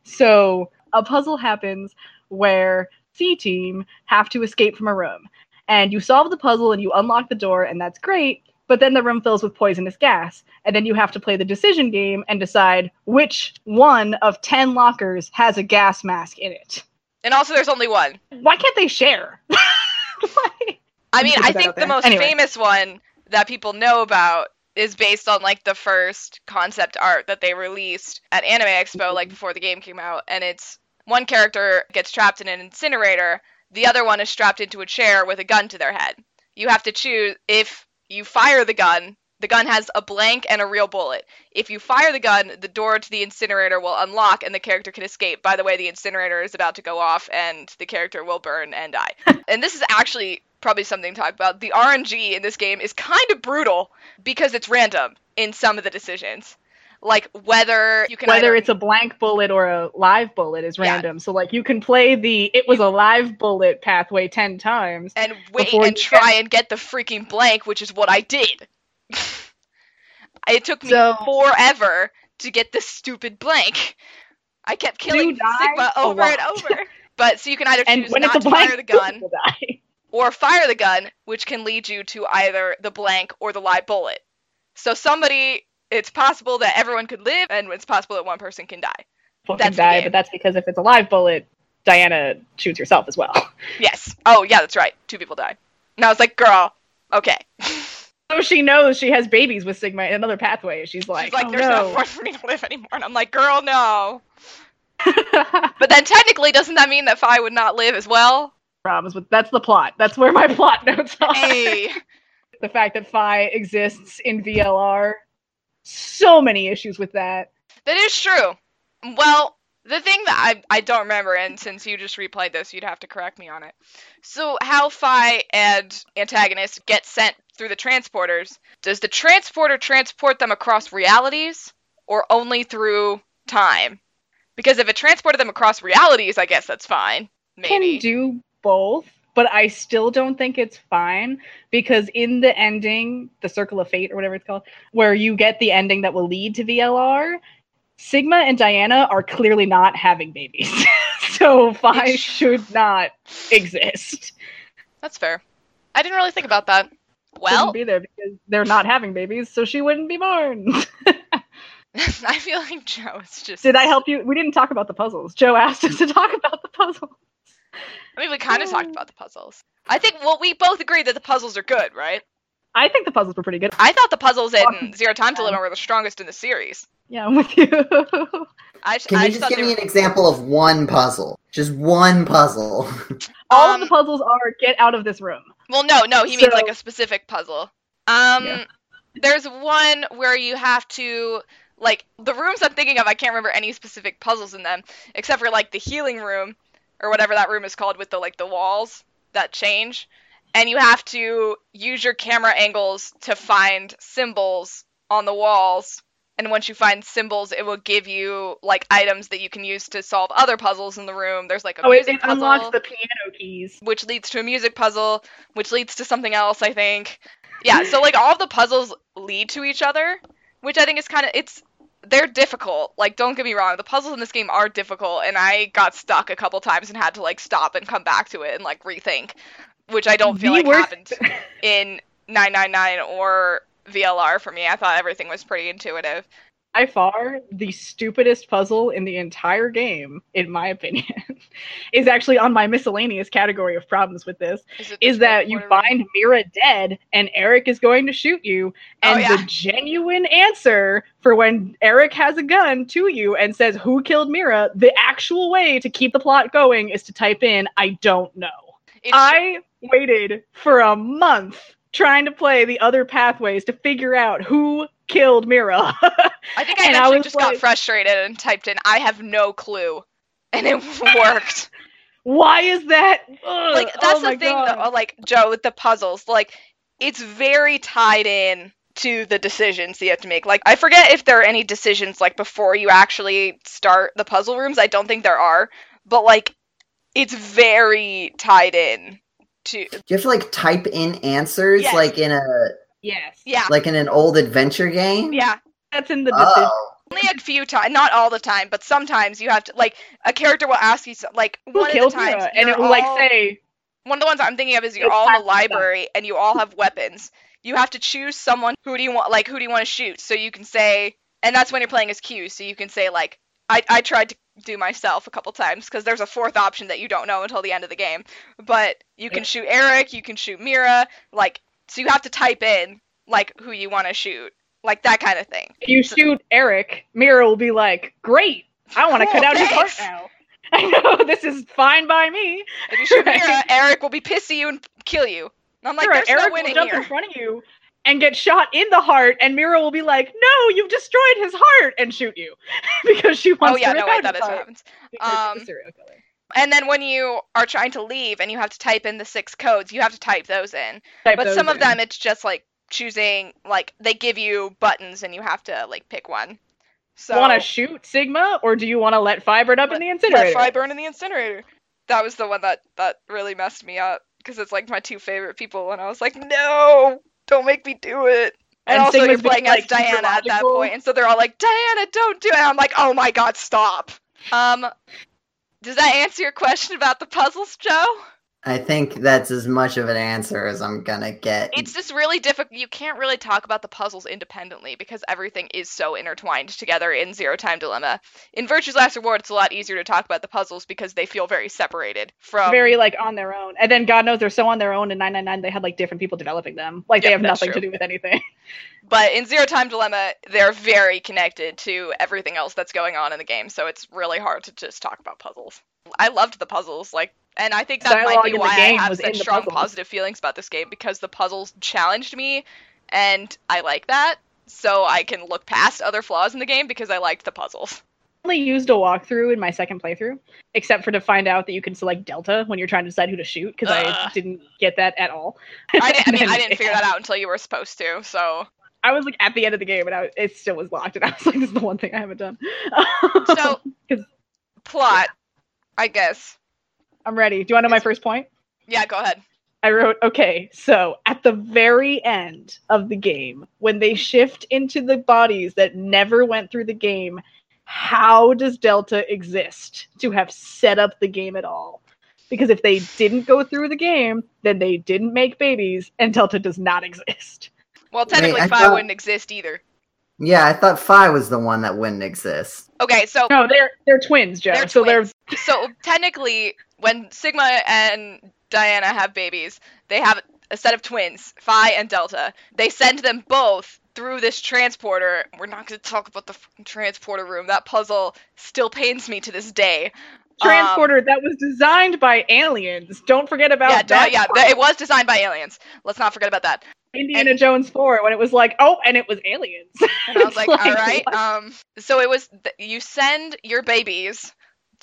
So a puzzle happens where C-Team have to escape from a room, and you solve the puzzle and you unlock the door, and that's great, but then the room fills with poisonous gas, and then you have to play the decision game and decide which one of ten lockers has a gas mask in it. And also there's only one. Why can't they share? Like, I mean, I think the most anyway. famous one that people know about is based on, like, the first concept art that they released at Anime Expo, like, before the game came out, and it's one character gets trapped in an incinerator, the other one is strapped into a chair with a gun to their head. You have to choose if... you fire the gun. The gun has a blank and a real bullet. If you fire the gun, the door to the incinerator will unlock and the character can escape. By the way, the incinerator is about to go off and the character will burn and die. And this is actually probably something to talk about. The R N G in this game is kind of brutal because it's random in some of the decisions. Like whether you can whether either... it's a blank bullet or a live bullet is random. Yeah. So like you can play the it was a live bullet pathway ten times and wait and try get... and get the freaking blank, which is what I did. It took me so... forever to get the stupid blank. I kept killing Sigma over and over. But so you can either choose not to blank, fire the gun or fire the gun, which can lead you to either the blank or the live bullet. So somebody. It's possible that everyone could live, and it's possible that one person can die. One can die, but that's because if it's a live bullet, Diana shoots herself as well. Yes. Oh, yeah, that's right. Two people die. And I was like, girl, okay. So she knows she has babies with Sigma in another pathway. She's like, She's like, oh, there's no. no point for me to live anymore. And I'm like, girl, no. But then technically, doesn't that mean that Phi would not live as well? Problems with that's the plot. That's where my plot notes are. Hey. The fact that Phi exists in V L R. So many issues with that. That is true. Well, the thing that I I don't remember, and since you just replayed this, you'd have to correct me on it. So how Phi and antagonist get sent through the transporters, does the transporter transport them across realities or only through time? Because if it transported them across realities, I guess that's fine. Maybe. Can do both. But I still don't think it's fine because in the ending, the Circle of Fate or whatever it's called, where you get the ending that will lead to V L R, Sigma and Diana are clearly not having babies. So Phi should not exist. That's fair. I didn't really think about that. Well, be there because they're not having babies, so she wouldn't be born. I feel like Joe is just... Did I help you? We didn't talk about the puzzles. Joe asked us to talk about the puzzles. I mean, we kind of talked about the puzzles. I think, well, we both agreed that the puzzles are good, right? I think the puzzles were pretty good. I thought the puzzles in Zero Time Dilemma were the strongest in the series. Yeah, I'm with you. I, Can I you just, just give me were... an example of one puzzle? Just one puzzle. All um, of the puzzles are get out of this room. Well, no, no, he so... means like a specific puzzle. Um, yeah. There's one where you have to... Like, the rooms I'm thinking of, I can't remember any specific puzzles in them, except for, like, the healing room, or whatever that room is called with the, like, the walls that change. And you have to use your camera angles to find symbols on the walls. And once you find symbols, it will give you, like, items that you can use to solve other puzzles in the room. There's, like, a oh, music it, it puzzle. Oh, it unlocks the piano keys. Which leads to a music puzzle, which leads to something else, I think. Yeah, so, like, all of the puzzles lead to each other, which I think is kind of... it's. they're difficult. Like, don't get me wrong, the puzzles in this game are difficult, and I got stuck a couple times and had to, like, stop and come back to it and, like, rethink, which I don't feel the like worst... happened in nine nine nine or V L R for me. I thought everything was pretty intuitive. By far, the stupidest puzzle in the entire game, in my opinion, is actually on my miscellaneous category of problems with this, is, is that you find Mira dead and Eric is going to shoot you, and oh, yeah. the genuine answer for when Eric has a gun to you and says, who killed Mira? The actual way to keep the plot going is to type in, I don't know. It's- I waited for a month trying to play the other pathways to figure out who killed Mira. I think I and actually I just like, got frustrated and typed in, I have no clue. And it worked. Why is that? Ugh, like, that's oh the thing, God. though. Like, Joe, with the puzzles, like, it's very tied in to the decisions you have to make. Like, I forget if there are any decisions, like, before you actually start the puzzle rooms. I don't think there are. But, like, it's very tied in to... You have to, like, type in answers, yes. like, in a... Yes. Yeah. Like in an old adventure game? Yeah. That's in the decision. Only a few times, not all the time, but sometimes you have to, like, a character will ask you, so, like, Who one killed of the times. Her? And it will, all, like, say... One of the ones I'm thinking of is you're all in the library stuff. And you all have weapons. You have to choose someone, who do you want, like, who do you want to shoot? So you can say, and that's when you're playing as Q, so you can say, like, I, I tried to do myself a couple times, because there's a fourth option that you don't know until the end of the game. But you can yeah. shoot Eric, you can shoot Mira, like... So you have to type in, like, who you want to shoot. Like, that kind of thing. If you so, shoot Eric, Mira will be like, great! I want to cool, cut out thanks. Your heart now. I know, this is fine by me. If you shoot Mira, Eric will be pissy you and kill you. And I'm like, Mira, there's Eric no winning here. Eric will jump in front of you and get shot in the heart, and Mira will be like, no, you've destroyed his heart! And shoot you. Because she wants to rip out his heart. Oh yeah, no, wait, that is what happens. Um, the serial killer. And then when you are trying to leave and you have to type in the six codes, you have to type those in. Type but those some of in. Them, it's just, like, choosing, like, they give you buttons and you have to, like, pick one. So want to shoot Sigma, or do you want to let Phi burn up let, in the incinerator? Let Phi burn in the incinerator. That was the one that, that really messed me up, because it's, like, my two favorite people, and I was like, no, don't make me do it. And, and also Sigma's you're playing being, as like, Diana at that point, and so they're all like, Diana, don't do it! And I'm like, oh my god, stop! Um... Does that answer your question about the puzzles, Joe? I think that's as much of an answer as I'm gonna get. It's just really difficult. You can't really talk about the puzzles independently because everything is so intertwined together in Zero Time Dilemma. In Virtue's Last Reward, it's a lot easier to talk about the puzzles because they feel very separated from... Very, like, on their own. And then, God knows, they're so on their own in nine nine nine, they had, like, different people developing them. Like, yep, they have nothing true. to do with anything. But in Zero Time Dilemma, they're very connected to everything else that's going on in the game, so it's really hard to just talk about puzzles. I loved the puzzles, like... And I think that might be why I have such strong positive feelings about this game, because the puzzles challenged me, and I like that, so I can look past other flaws in the game because I liked the puzzles. I only used a walkthrough in my second playthrough, except for to find out that you can select Delta when you're trying to decide who to shoot, because uh, I didn't get that at all. I, didn't, I mean, I didn't figure that out until you were supposed to, so... I was, like, at the end of the game, and I was, it still was locked, and I was like, this is the one thing I haven't done. So, plot, I guess... I'm ready. Do you want to know my first point? Yeah, go ahead. I wrote, okay, so at the very end of the game, when they shift into the bodies that never went through the game, how does Delta exist to have set up the game at all? Because if they didn't go through the game, then they didn't make babies, and Delta does not exist. Well, technically, Wait, Phi thought... wouldn't exist either. Yeah, I thought Phi was the one that wouldn't exist. Okay, so... No, they're they're twins, Joe. They're so twins. They're... So technically... When Sigma and Diana have babies, they have a set of twins, Phi and Delta. They send them both through this transporter. We're not going to talk about the fucking transporter room. That puzzle still pains me to this day. Transporter um, that was designed by aliens. Don't forget about yeah, that. Yeah, yeah, it was designed by aliens. Let's not forget about that. Indiana and, Jones four, when it was like, oh, and it was aliens. And I was like, like, all right. What? Um, so it was, th- you send your babies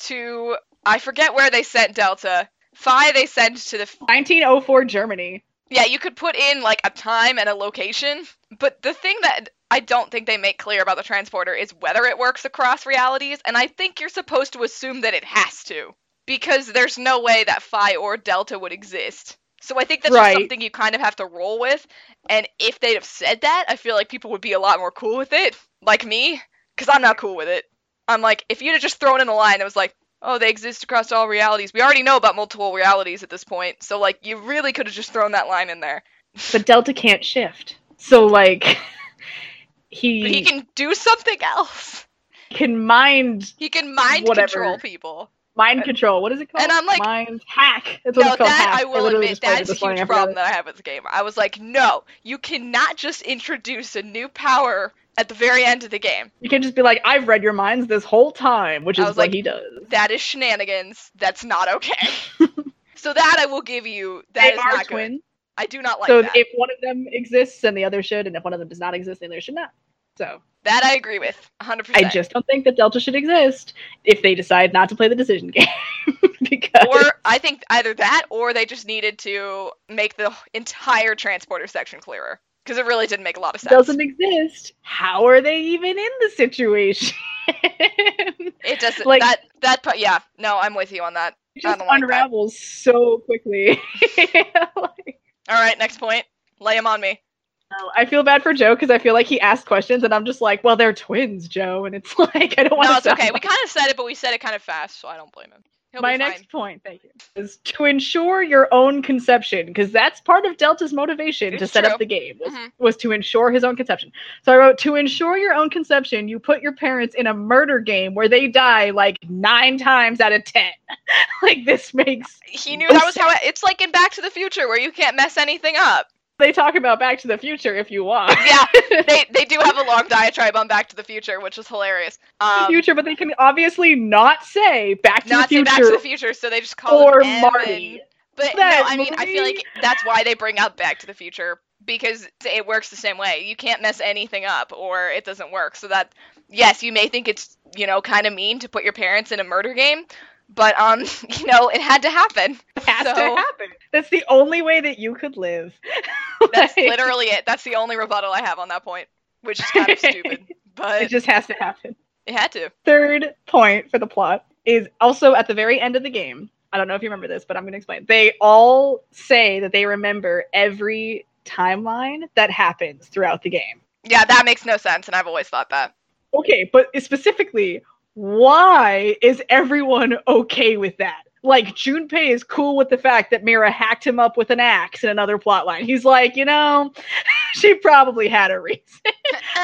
to... I forget where they sent Delta. Phi they sent to the... F- nineteen oh four Germany. Yeah, you could put in, like, a time and a location. But the thing that I don't think they make clear about the transporter is whether it works across realities. And I think you're supposed to assume that it has to. Because there's no way that Phi or Delta would exist. So I think that's right. just something you kind of have to roll with. And if they'd have said that, I feel like people would be a lot more cool with it. Like me. because I'm not cool with it. I'm like, if you'd have just thrown in a line that was like, oh, they exist across all realities. We already know about multiple realities at this point, so, like, you really could have just thrown that line in there. But Delta can't shift, so, like, he... But he can do something else. Can mind... He can mind whatever. Control people. Mind control, what is it called? And I'm like... Mind hack. That's what no, it's called, that, hack. I will I admit, that is a huge problem that I have with the game. I was like, no, you cannot just introduce a new power... At the very end of the game. You can just be like, I've read your minds this whole time, which is what like, he does. That is shenanigans. That's not okay. So that I will give you. That they is are not twins. Good. I do not like so that. So if one of them exists, then the other should, and if one of them does not exist, then the other should not. So that I agree with, one hundred percent. I just don't think that Delta should exist if they decide not to play the decision game. Because... Or I think either that, or they just needed to make the entire transporter section clearer. Because it really didn't make a lot of sense. It doesn't exist. How are they even in the situation? It doesn't. Like, that, that part, yeah. No, I'm with you on that. It just like unravels that. So quickly. Like, all right, next point. Lay him on me. I feel bad for Joe because I feel like he asked questions and I'm just like, well, they're twins, Joe. And it's like, I don't want to. No, it's okay. Like. We kind of said it, but we said it kind of fast, so I don't blame him. He'll My next point, thank you, is to ensure your own conception, because that's part of Delta's motivation it's to set true. Up the game, was, mm-hmm. was to ensure his own conception. So I wrote, to ensure your own conception, you put your parents in a murder game where they die, like, nine times out of ten. Like, this makes... He knew no that was sense. How... It, it's like in Back to the Future, where you can't mess anything up. They talk about Back to the Future if you want. Yeah, they they do have a long diatribe on Back to the Future, which is hilarious. Um, future, but they can obviously not say Back to the Future. Not say Back to the Future, so they just call it Evan. Or Marty. But no, I mean, I feel like that's why they bring up Back to the Future, because it works the same way. You can't mess anything up, or it doesn't work. So that, yes, you may think it's, you know, kind of mean to put your parents in a murder game, but, um, you know, it had to happen. It has so, to happen. That's the only way that you could live. Like, that's literally it. That's the only rebuttal I have on that point, which is kind of stupid. But it just has to happen. It had to. Third point for the plot is also at the very end of the game. I don't know if you remember this, but I'm going to explain. They all say that they remember every timeline that happens throughout the game. Yeah, that makes no sense, and I've always thought that. Okay, but specifically... Why is everyone okay with that? Like, Junpei is cool with the fact that Mira hacked him up with an axe in another plotline. He's like, you know, she probably had a reason.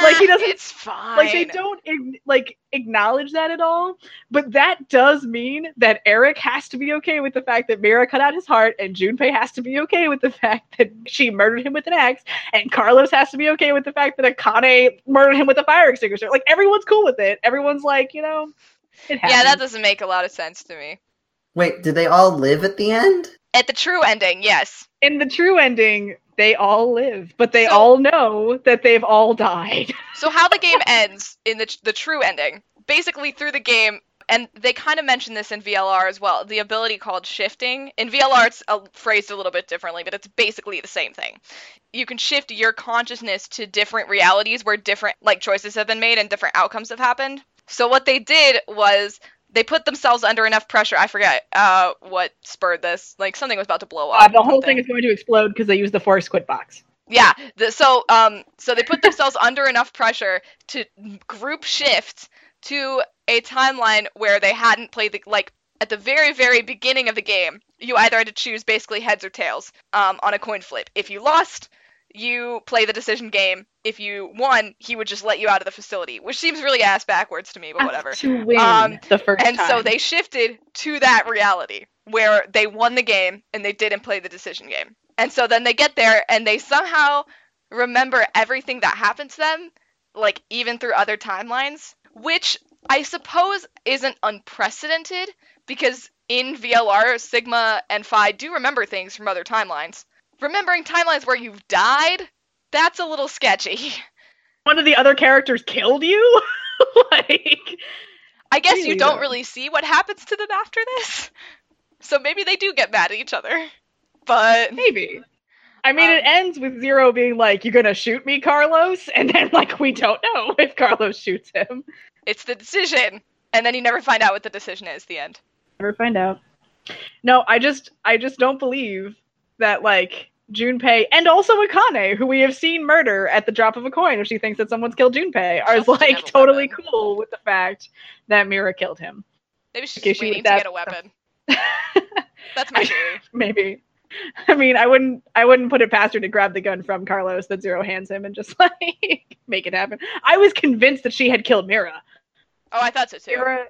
Like, he doesn't... It's fine. Like, they don't, like, acknowledge that at all. But that does mean that Eric has to be okay with the fact that Mira cut out his heart, and Junpei has to be okay with the fact that she murdered him with an axe, and Carlos has to be okay with the fact that Akane murdered him with a fire extinguisher. Like, everyone's cool with it. Everyone's like, you know, it happened. Yeah, that doesn't make a lot of sense to me. Wait, do they all live at the end? At the true ending, yes. In the true ending, they all live, but they so, all know that they've all died. So how the game ends in the the true ending, basically through the game, and they kind of mention this in V L R as well, the ability called shifting. In V L R, it's uh, phrased a little bit differently, but it's basically the same thing. You can shift your consciousness to different realities where different like choices have been made and different outcomes have happened. So what they did was... They put themselves under enough pressure. I forget uh, what spurred this. Like, something was about to blow up. Uh, the whole thing is going to explode because they used the force quit box. Yeah. The, so, um, so they put themselves under enough pressure to group shift to a timeline where they hadn't played the, like, at the very, very beginning of the game, you either had to choose basically heads or tails um, on a coin flip. If you lost, you play the decision game. If you won, he would just let you out of the facility, which seems really ass backwards to me, but whatever. To win um, the first and time. And so they shifted to that reality where they won the game and they didn't play the decision game. And so then they get there and they somehow remember everything that happened to them, like even through other timelines, which I suppose isn't unprecedented because in V L R, Sigma and Phi do remember things from other timelines. Remembering timelines where you've died, that's a little sketchy. One of the other characters killed you? Like, I guess really you don't though. Really see what happens to them after this. So maybe they do get mad at each other. But maybe. I mean, um, it ends with Zero being like, "You're gonna shoot me, Carlos?" And then, like, we don't know if Carlos shoots him. It's the decision. And then you never find out what the decision is, the end. Never find out. No, I just I just don't believe that, like, Junpei, and also Akane, who we have seen murder at the drop of a coin if she thinks that someone's killed Junpei, are like totally cool with the fact that Mira killed him. Maybe she's just waiting to get a weapon. That's my theory. Maybe. I mean, I wouldn't I wouldn't put it past her to grab the gun from Carlos that Zero hands him and just like make it happen. I was convinced that she had killed Mira. Oh, I thought so too. Mira,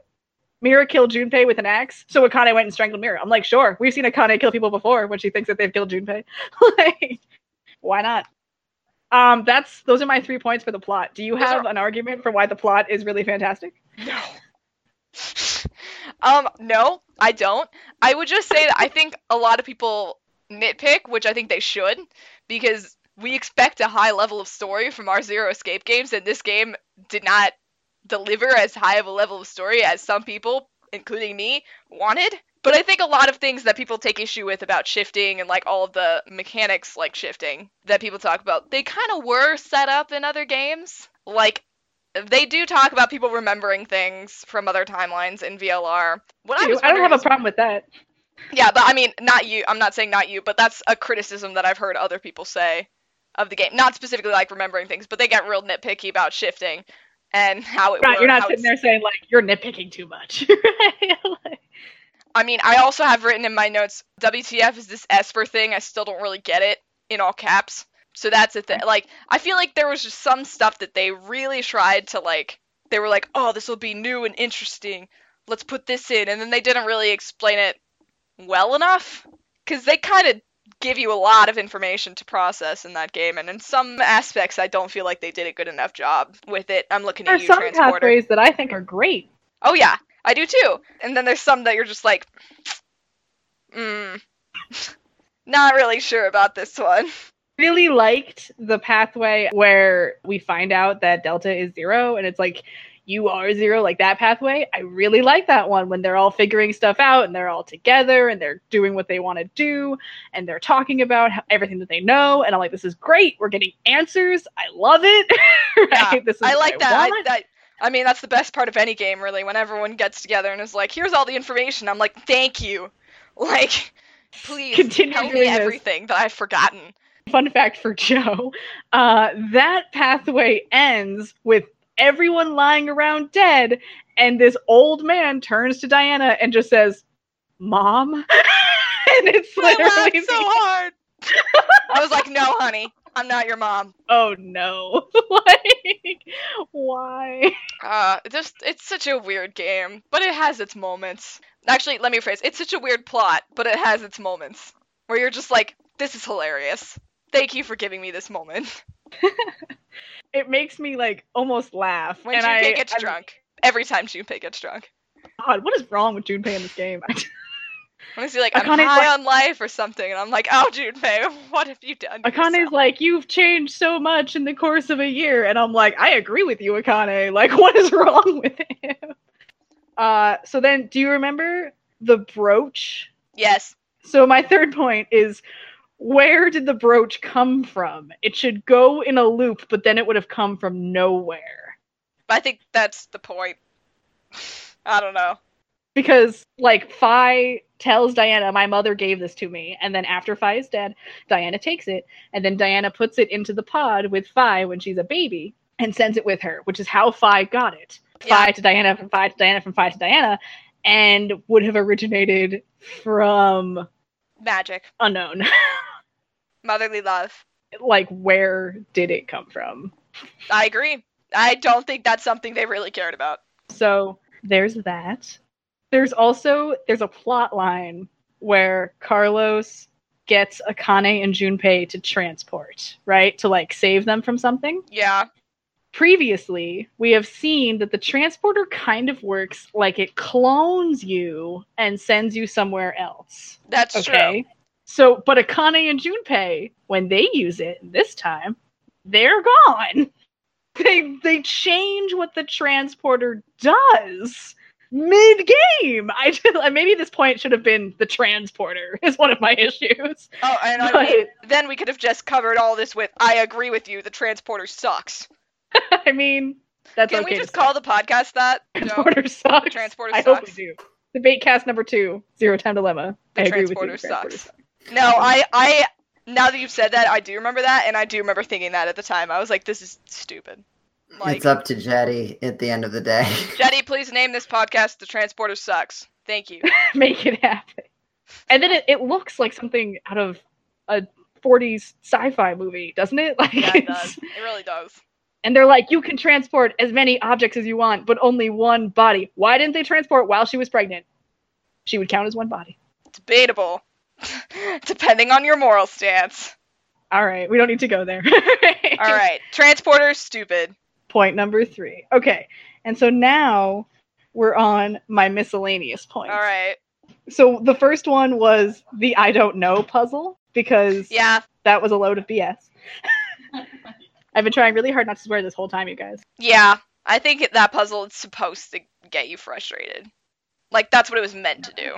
Mira killed Junpei with an axe, so Akane went and strangled Mira. I'm like, sure, we've seen Akane kill people before when she thinks that they've killed Junpei. Like, why not? Um, that's those are my three points for the plot. Do you those have are... an argument for why the plot is really fantastic? No. Um, no, I don't. I would just say that I think a lot of people nitpick, which I think they should, because we expect a high level of story from our Zero Escape games, and this game did not deliver as high of a level of story as some people, including me, wanted. But I think a lot of things that people take issue with about shifting and like all of the mechanics like shifting that people talk about, they kind of were set up in other games. Like, they do talk about people remembering things from other timelines in V L R. What I, was I don't have a problem with that. Yeah, but I mean, not you. I'm not saying not you, but that's a criticism that I've heard other people say of the game. Not specifically like remembering things, but they get real nitpicky about shifting and how it right, works. You're not sitting there saying like, you're nitpicking too much. Like... I mean, I also have written in my notes, W T F is this Esper thing. I still don't really get it in all caps. So that's the thing. Like, I feel like there was just some stuff that they really tried to, like, they were like, oh, this will be new and interesting. Let's put this in. And then they didn't really explain it well enough. Because they kind of give you a lot of information to process in that game. And in some aspects, I don't feel like they did a good enough job with it. I'm looking at you, Transporter. There are some pathways that I think are great. Oh, yeah. I do, too. And then there's some that you're just like, hmm, not really sure about this one. Really liked the pathway where we find out that Delta is Zero and it's like, you are Zero, like that pathway. I really like that one when they're all figuring stuff out and they're all together and they're doing what they want to do and they're talking about how, everything that they know. And I'm like, this is great. We're getting answers. I love it. Right? Yeah, this is I like I that. I, that. I mean, that's the best part of any game, really, when everyone gets together and is like, here's all the information. I'm like, thank you. Like, please Continue tell me everything this. That I've forgotten. Fun fact for Joe, uh, that pathway ends with everyone lying around dead, and this old man turns to Diana and just says, Mom? And it's literally I laughed so hard. I was like, no, honey, I'm not your mom. Oh, no. Like, why? Uh, just it's such a weird game, but it has its moments. Actually, let me rephrase. It's such a weird plot, but it has its moments, where you're just like, this is hilarious. Thank you for giving me this moment. It makes me, like, almost laugh. When and Junpei I, gets I, drunk. Every time Junpei gets drunk. God, what is wrong with Junpei in this game? I see, like, Akane's I'm high like, on life or something, and I'm like, oh, Junpei, what have you done? Akane's yourself? Like, you've changed so much in the course of a year, and I'm like, I agree with you, Akane. Like, what is wrong with him? Uh, so then, do you remember the brooch? Yes. So my third point is... where did the brooch come from? It should go in a loop, but then it would have come from nowhere. I think that's the point. I don't know. Because, like, Phi tells Diana, my mother gave this to me, and then after Phi is dead, Diana takes it, and then Diana puts it into the pod with Phi when she's a baby, and sends it with her, which is how Phi got it. Yeah. Phi to Diana, from Phi to Diana, from Phi to Diana, and would have originated from... magic. Unknown. Motherly love. Like, where did it come from? I agree. I don't think that's something they really cared about. So there's that. There's also, there's a plot line where Carlos gets Akane and Junpei to transport, right? To, like, save them from something. Yeah. Previously, we have seen that the transporter kind of works like it clones you and sends you somewhere else. That's okay? True. So, but Akane and Junpei, when they use it this time, they're gone. They they change what the transporter does mid-game. I just, maybe this point should have been the transporter is one of my issues. Oh, and but, I mean, then we could have just covered all this with, I agree with you, the transporter sucks. I mean, that's Can okay. Can we just call the podcast that? Transporter no. sucks. The transporter I sucks. I hope we do. Debate cast number two, Zero Time Dilemma. The I transporter agree with you. Transporter sucks. sucks. No, I, I now that you've said that, I do remember that, and I do remember thinking that at the time. I was like, this is stupid. Like, it's up to Jetty at the end of the day. Jetty, please name this podcast The Transporter Sucks. Thank you. Make it happen. And then it, it looks like something out of a forties sci-fi movie, doesn't it? Like, yeah, it does. It really does. And they're like, you can transport as many objects as you want, but only one body. Why didn't they transport while she was pregnant? She would count as one body. Debatable. Depending on your moral stance. All right, we don't need to go there. All right, transporter stupid. Point number three. Okay, and so now we're on my miscellaneous points. All right. So the first one was the I don't know puzzle, because yeah, that was a load of B S. I've been trying really hard not to swear this whole time, you guys. Yeah, I think that puzzle is supposed to get you frustrated. Like, that's what it was meant to do.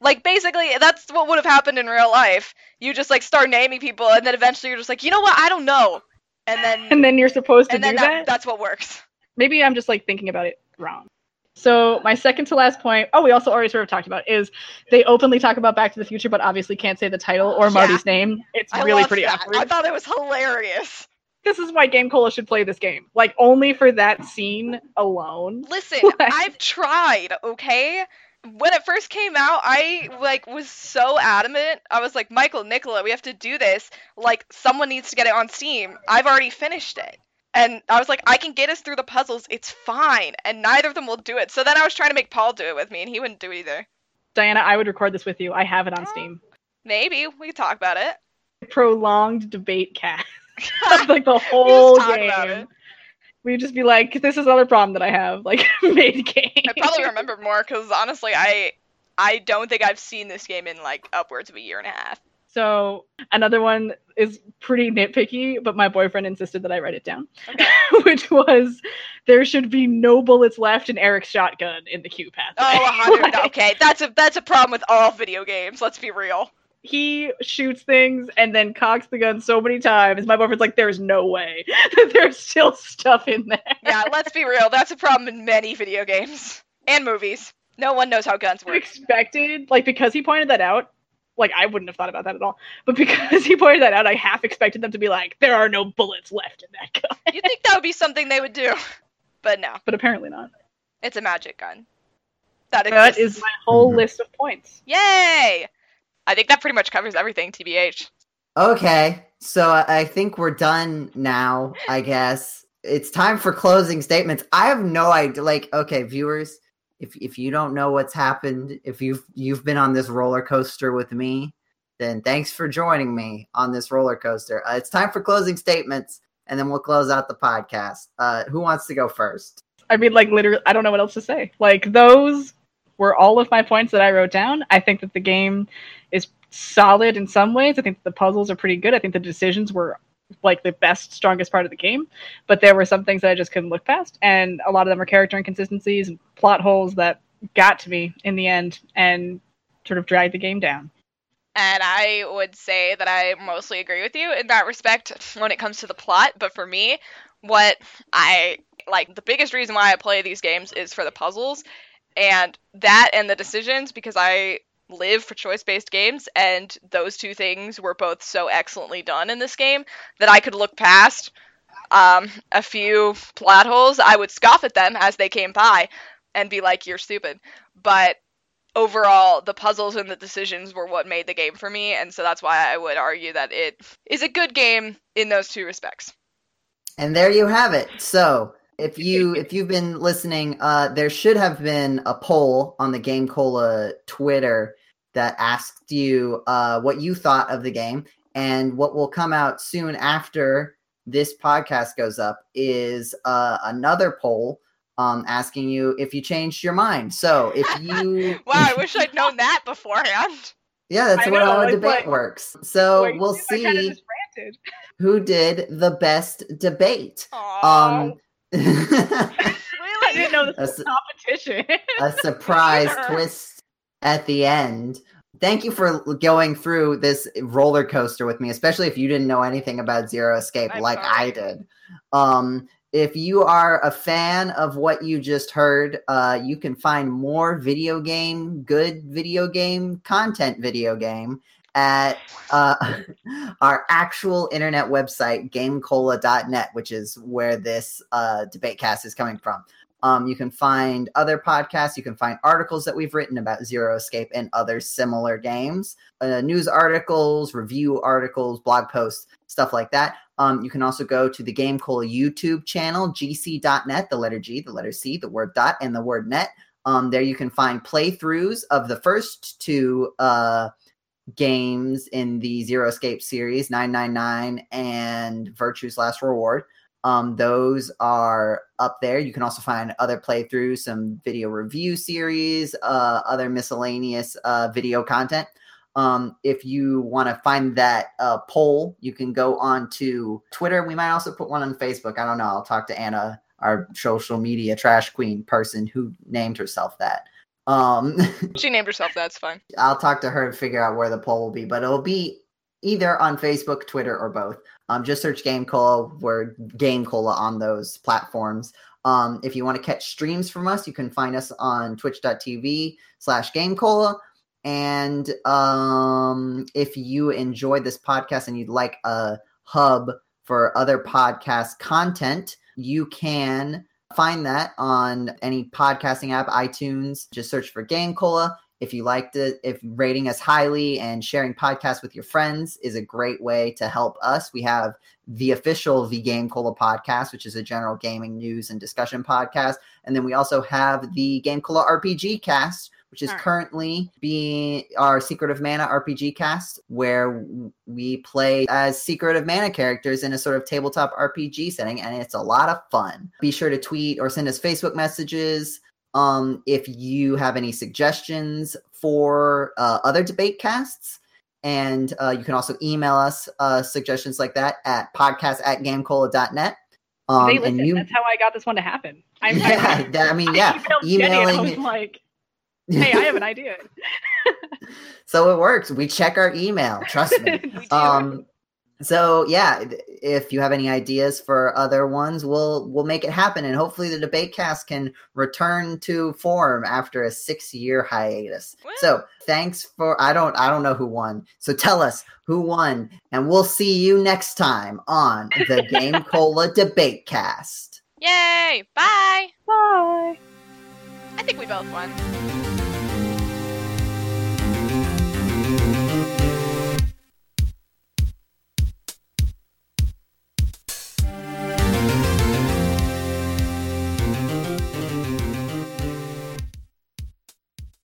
Like, basically, that's what would have happened in real life. You just, like, start naming people, and then eventually you're just like, you know what, I don't know. And then and then you're supposed to do that? that? That's what works. Maybe I'm just, like, thinking about it wrong. So my second to last point, oh, we also already sort of talked about, is they openly talk about Back to the Future, but obviously can't say the title or Marty's yeah. name. It's I really pretty that. awkward. I thought it was hilarious. This is why GameCola should play this game. Like, only for that scene alone. Listen, like, I've tried, okay? When it first came out, I, like, was so adamant. I was like, Michael, Nicola, we have to do this. Like, someone needs to get it on Steam. I've already finished it. And I was like, I can get us through the puzzles. It's fine. And neither of them will do it. So then I was trying to make Paul do it with me, and he wouldn't do it either. Diana, I would record this with you. I have it on Steam. Maybe. We could talk about it. Prolonged debate cast. Like the whole game, we'd just be like, "This is another problem that I have." Like mid game, I probably remember more because honestly, I I don't think I've seen this game in like upwards of a year and a half. So another one is pretty nitpicky, but my boyfriend insisted that I write it down, okay. Which was there should be no bullets left in Eric's shotgun in the Q path. Oh, like, okay, that's a that's a problem with all video games. Let's be real. He shoots things and then cocks the gun so many times. My boyfriend's like, there's no way. There's still stuff in there. Yeah, let's be real. That's a problem in many video games and movies. No one knows how guns work. Expected, like, because he pointed that out, like, I wouldn't have thought about that at all. But because he pointed that out, I half expected them to be like, there are no bullets left in that gun. You'd think that would be something they would do. But no. But apparently not. It's a magic gun. That, that is my whole mm-hmm. list of points. Yay! I think that pretty much covers everything, T B H. Okay, so I think we're done now, I guess. It's time for closing statements. I have no idea, like, okay, viewers, if if you don't know what's happened, if you've, you've been on this roller coaster with me, then thanks for joining me on this roller coaster. Uh, it's time for closing statements, and then we'll close out the podcast. Uh, who wants to go first? I mean, like, literally, I don't know what else to say. Like, those were all of my points that I wrote down. I think that the game is solid in some ways. I think the puzzles are pretty good. I think the decisions were like the best, strongest part of the game. But there were some things that I just couldn't look past. And a lot of them are character inconsistencies and plot holes that got to me in the end and sort of dragged the game down. And I would say that I mostly agree with you in that respect when it comes to the plot. But for me, what I like, the biggest reason why I play these games is for the puzzles. And that and the decisions, because I live for choice-based games, and those two things were both so excellently done in this game that I could look past um, a few plot holes. I would scoff at them as they came by and be like, you're stupid. But overall, the puzzles and the decisions were what made the game for me, and so that's why I would argue that it is a good game in those two respects. And there you have it. So If you if you've been listening, uh, there should have been a poll on the GameCola Twitter that asked you uh, what you thought of the game, and what will come out soon after this podcast goes up is uh, another poll um, asking you if you changed your mind. So if you wow, I wish I'd known that beforehand. Yeah, that's I what know, our like, debate like, works. So like, we'll see kind of who did the best debate. Aww. Um, I didn't know this a was su- competition. A surprise twist at the end. Thank you for going through this roller coaster with me, especially if you didn't know anything about Zero Escape I'm like sorry. I did. Um, if you are a fan of what you just heard, uh, you can find more video game, good video game, content video game at uh, our actual internet website, GameCola dot net, which is where this uh, debate cast is coming from. Um, you can find other podcasts. You can find articles that we've written about Zero Escape and other similar games, uh, news articles, review articles, blog posts, stuff like that. Um, you can also go to the GameCola YouTube channel, G C dot net, the letter G, the letter C, the word dot, and the word net. Um, there you can find playthroughs of the first two uh, games in the Zero Escape series, nine nine nine and Virtue's Last Reward. Um, those are up there. You can also find other playthroughs, some video review series, uh, other miscellaneous uh, video content. Um, if you want to find that uh, poll, you can go on to Twitter. We might also put one on Facebook. I don't know. I'll talk to Anna, our social media trash queen person who named herself that. Um, she named herself that. It's fine. I'll talk to her and figure out where the poll will be, but it'll be either on Facebook, Twitter, or both. Um, just search GameCola. We're GameCola on those platforms. Um, if you want to catch streams from us, you can find us on twitch dot t v slash GameCola. And um, if you enjoyed this podcast and you'd like a hub for other podcast content, you can find that on any podcasting app, iTunes. Just search for GameCola. If you liked it, if rating us highly and sharing podcasts with your friends is a great way to help us. We have the official The GameCola podcast, which is a general gaming news and discussion podcast. And then we also have the GameCola R P G cast, which is right. currently being our Secret of Mana R P G cast, where we play as Secret of Mana characters in a sort of tabletop R P G setting. And it's a lot of fun. Be sure to tweet or send us Facebook messages. Um, if you have any suggestions for uh, other debate casts, and uh, you can also email us uh, suggestions like that at podcast at gamecola dot net. Um, they listen. And you... That's how I got this one to happen. I'm, yeah, I'm, that, I mean, yeah. I Emailing. I was like, hey, I have an idea. So it works. We check our email. Trust me. We do. Um, So yeah, if you have any ideas for other ones, we'll we'll make it happen, and hopefully the debate cast can return to form after a six-year hiatus. What? So thanks for I don't I don't know who won. So tell us who won, and we'll see you next time on the GameCola Debate Cast. Yay! Bye. Bye. I think we both won.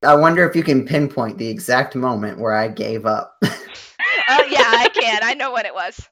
I wonder if you can pinpoint the exact moment where I gave up. Oh, yeah, I can. I know what it was.